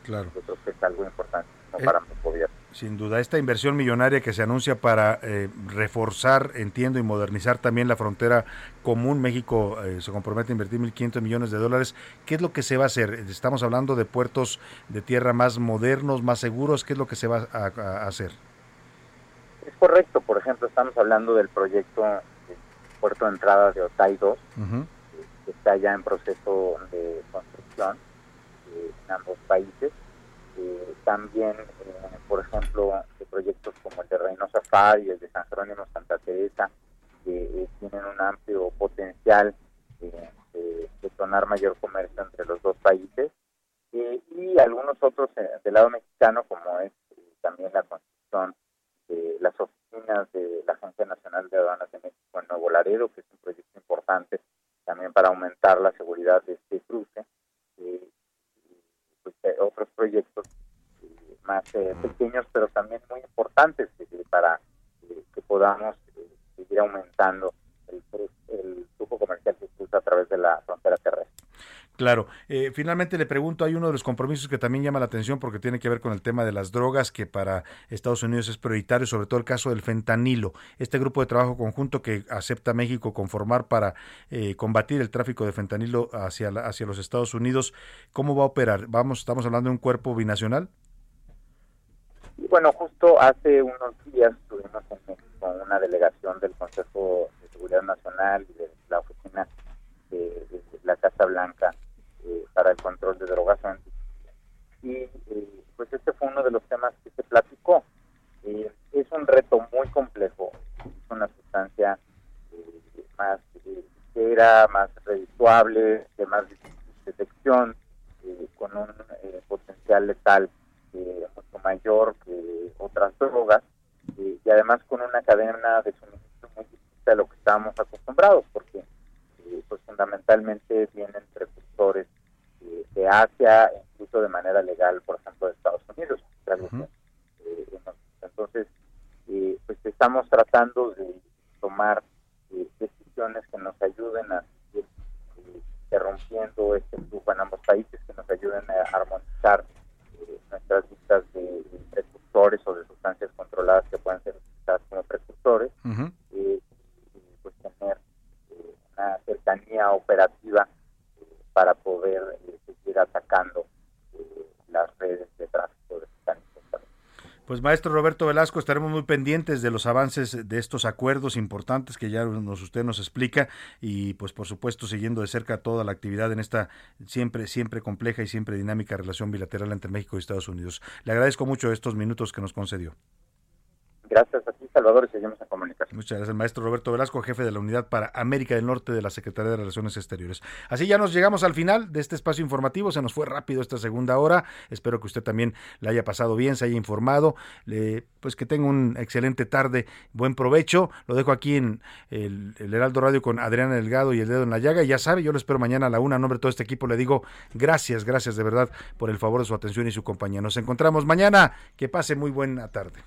Claro. Yo creo que es algo importante. no para eh, mi gobierno. Sin duda, esta inversión millonaria que se anuncia para eh, reforzar, entiendo, y modernizar también la frontera común, México eh, se compromete a invertir mil quinientos millones de dólares. ¿Qué es lo que se va a hacer? Estamos hablando de puertos de tierra más modernos, más seguros. ¿Qué es lo que se va a, a hacer? Es correcto. Por ejemplo, estamos hablando del proyecto de puerto de entrada de Otay dos, uh-huh, que está ya en proceso de construcción eh, en ambos países. Eh, también, eh, por ejemplo, de proyectos como el de Reynosa Fari, el de San Jerónimo Santa Teresa, que eh, tienen un amplio potencial eh, de detonar mayor comercio entre los dos países, eh, y algunos otros eh, del lado mexicano, como es eh, también la construcción de las oficinas de la Agencia Nacional de Aduanas de México en Nuevo Laredo, que es un proyecto importante también para aumentar la seguridad de este cruce. Eh, Pues, eh, otros proyectos eh, más eh, pequeños, pero también muy importantes eh, para eh, que podamos eh, seguir aumentando el, el flujo comercial que cruza a través de la frontera terrestre. Claro. Eh, finalmente le pregunto, hay uno de los compromisos que también llama la atención porque tiene que ver con el tema de las drogas, que para Estados Unidos es prioritario, sobre todo el caso del fentanilo. Este grupo de trabajo conjunto que acepta México conformar para eh, combatir el tráfico de fentanilo hacia la, hacia los Estados Unidos, ¿cómo va a operar? Vamos, estamos hablando de un cuerpo binacional. Y bueno, justo hace unos días tuvimos en México una delegación del Consejo de Seguridad Nacional y de la Oficina de la Casa Blanca eh, para el control de drogas. Y eh, pues este fue uno de los temas que se platicó. Eh, es un reto muy complejo, es una sustancia eh, más eh, ligera, más redituable, de más detección, eh, con un eh, potencial letal eh, mucho mayor que otras drogas, eh, y además con una cadena de suministro muy distinta a lo que estábamos acostumbrados, porque pues fundamentalmente vienen precursores eh, de Asia, incluso de manera legal, por ejemplo, de Estados Unidos. Uh-huh. Eh, entonces, eh, pues estamos tratando de tomar eh, decisiones que nos ayuden a seguir eh, interrumpiendo este flujo en ambos países, que nos ayuden a armonizar eh, nuestras listas de, de precursores o de sustancias controladas que puedan ser utilizadas como precursores. Uh-huh. eh, y pues tener una cercanía operativa eh, para poder eh, seguir atacando eh, las redes de tráfico de fentanilo. Pues maestro Roberto Velasco, estaremos muy pendientes de los avances de estos acuerdos importantes que ya nos usted nos explica, y pues por supuesto siguiendo de cerca toda la actividad en esta siempre siempre compleja y siempre dinámica relación bilateral entre México y Estados Unidos. Le agradezco mucho estos minutos que nos concedió. Gracias a ti, Salvador, y seguimos en comunicación. Muchas gracias, maestro Roberto Velasco, jefe de la Unidad para América del Norte de la Secretaría de Relaciones Exteriores. Así ya nos llegamos al final de este espacio informativo. Se nos fue rápido esta segunda hora. Espero que usted también la haya pasado bien, se haya informado. Le, pues que tenga un excelente tarde, buen provecho. Lo dejo aquí en el, el Heraldo Radio con Adriana Delgado y el dedo en la llaga. Y ya sabe, yo lo espero mañana a la una. A nombre de todo este equipo le digo gracias, gracias de verdad por el favor de su atención y su compañía. Nos encontramos mañana. Que pase muy buena tarde.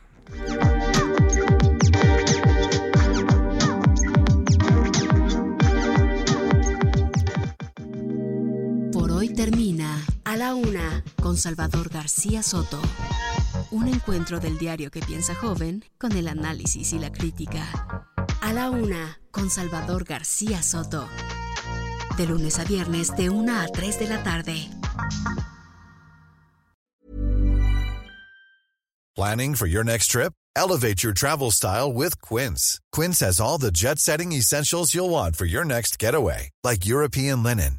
Por hoy termina A la Una con Salvador García Soto. Un encuentro del diario que piensa joven con el análisis y la crítica. A la Una con Salvador García Soto. De lunes a viernes de una a tres de la tarde. Planning for your next trip? Elevate your travel style with Quince. Quince has all the jet-setting essentials you'll want for your next getaway, like European linen,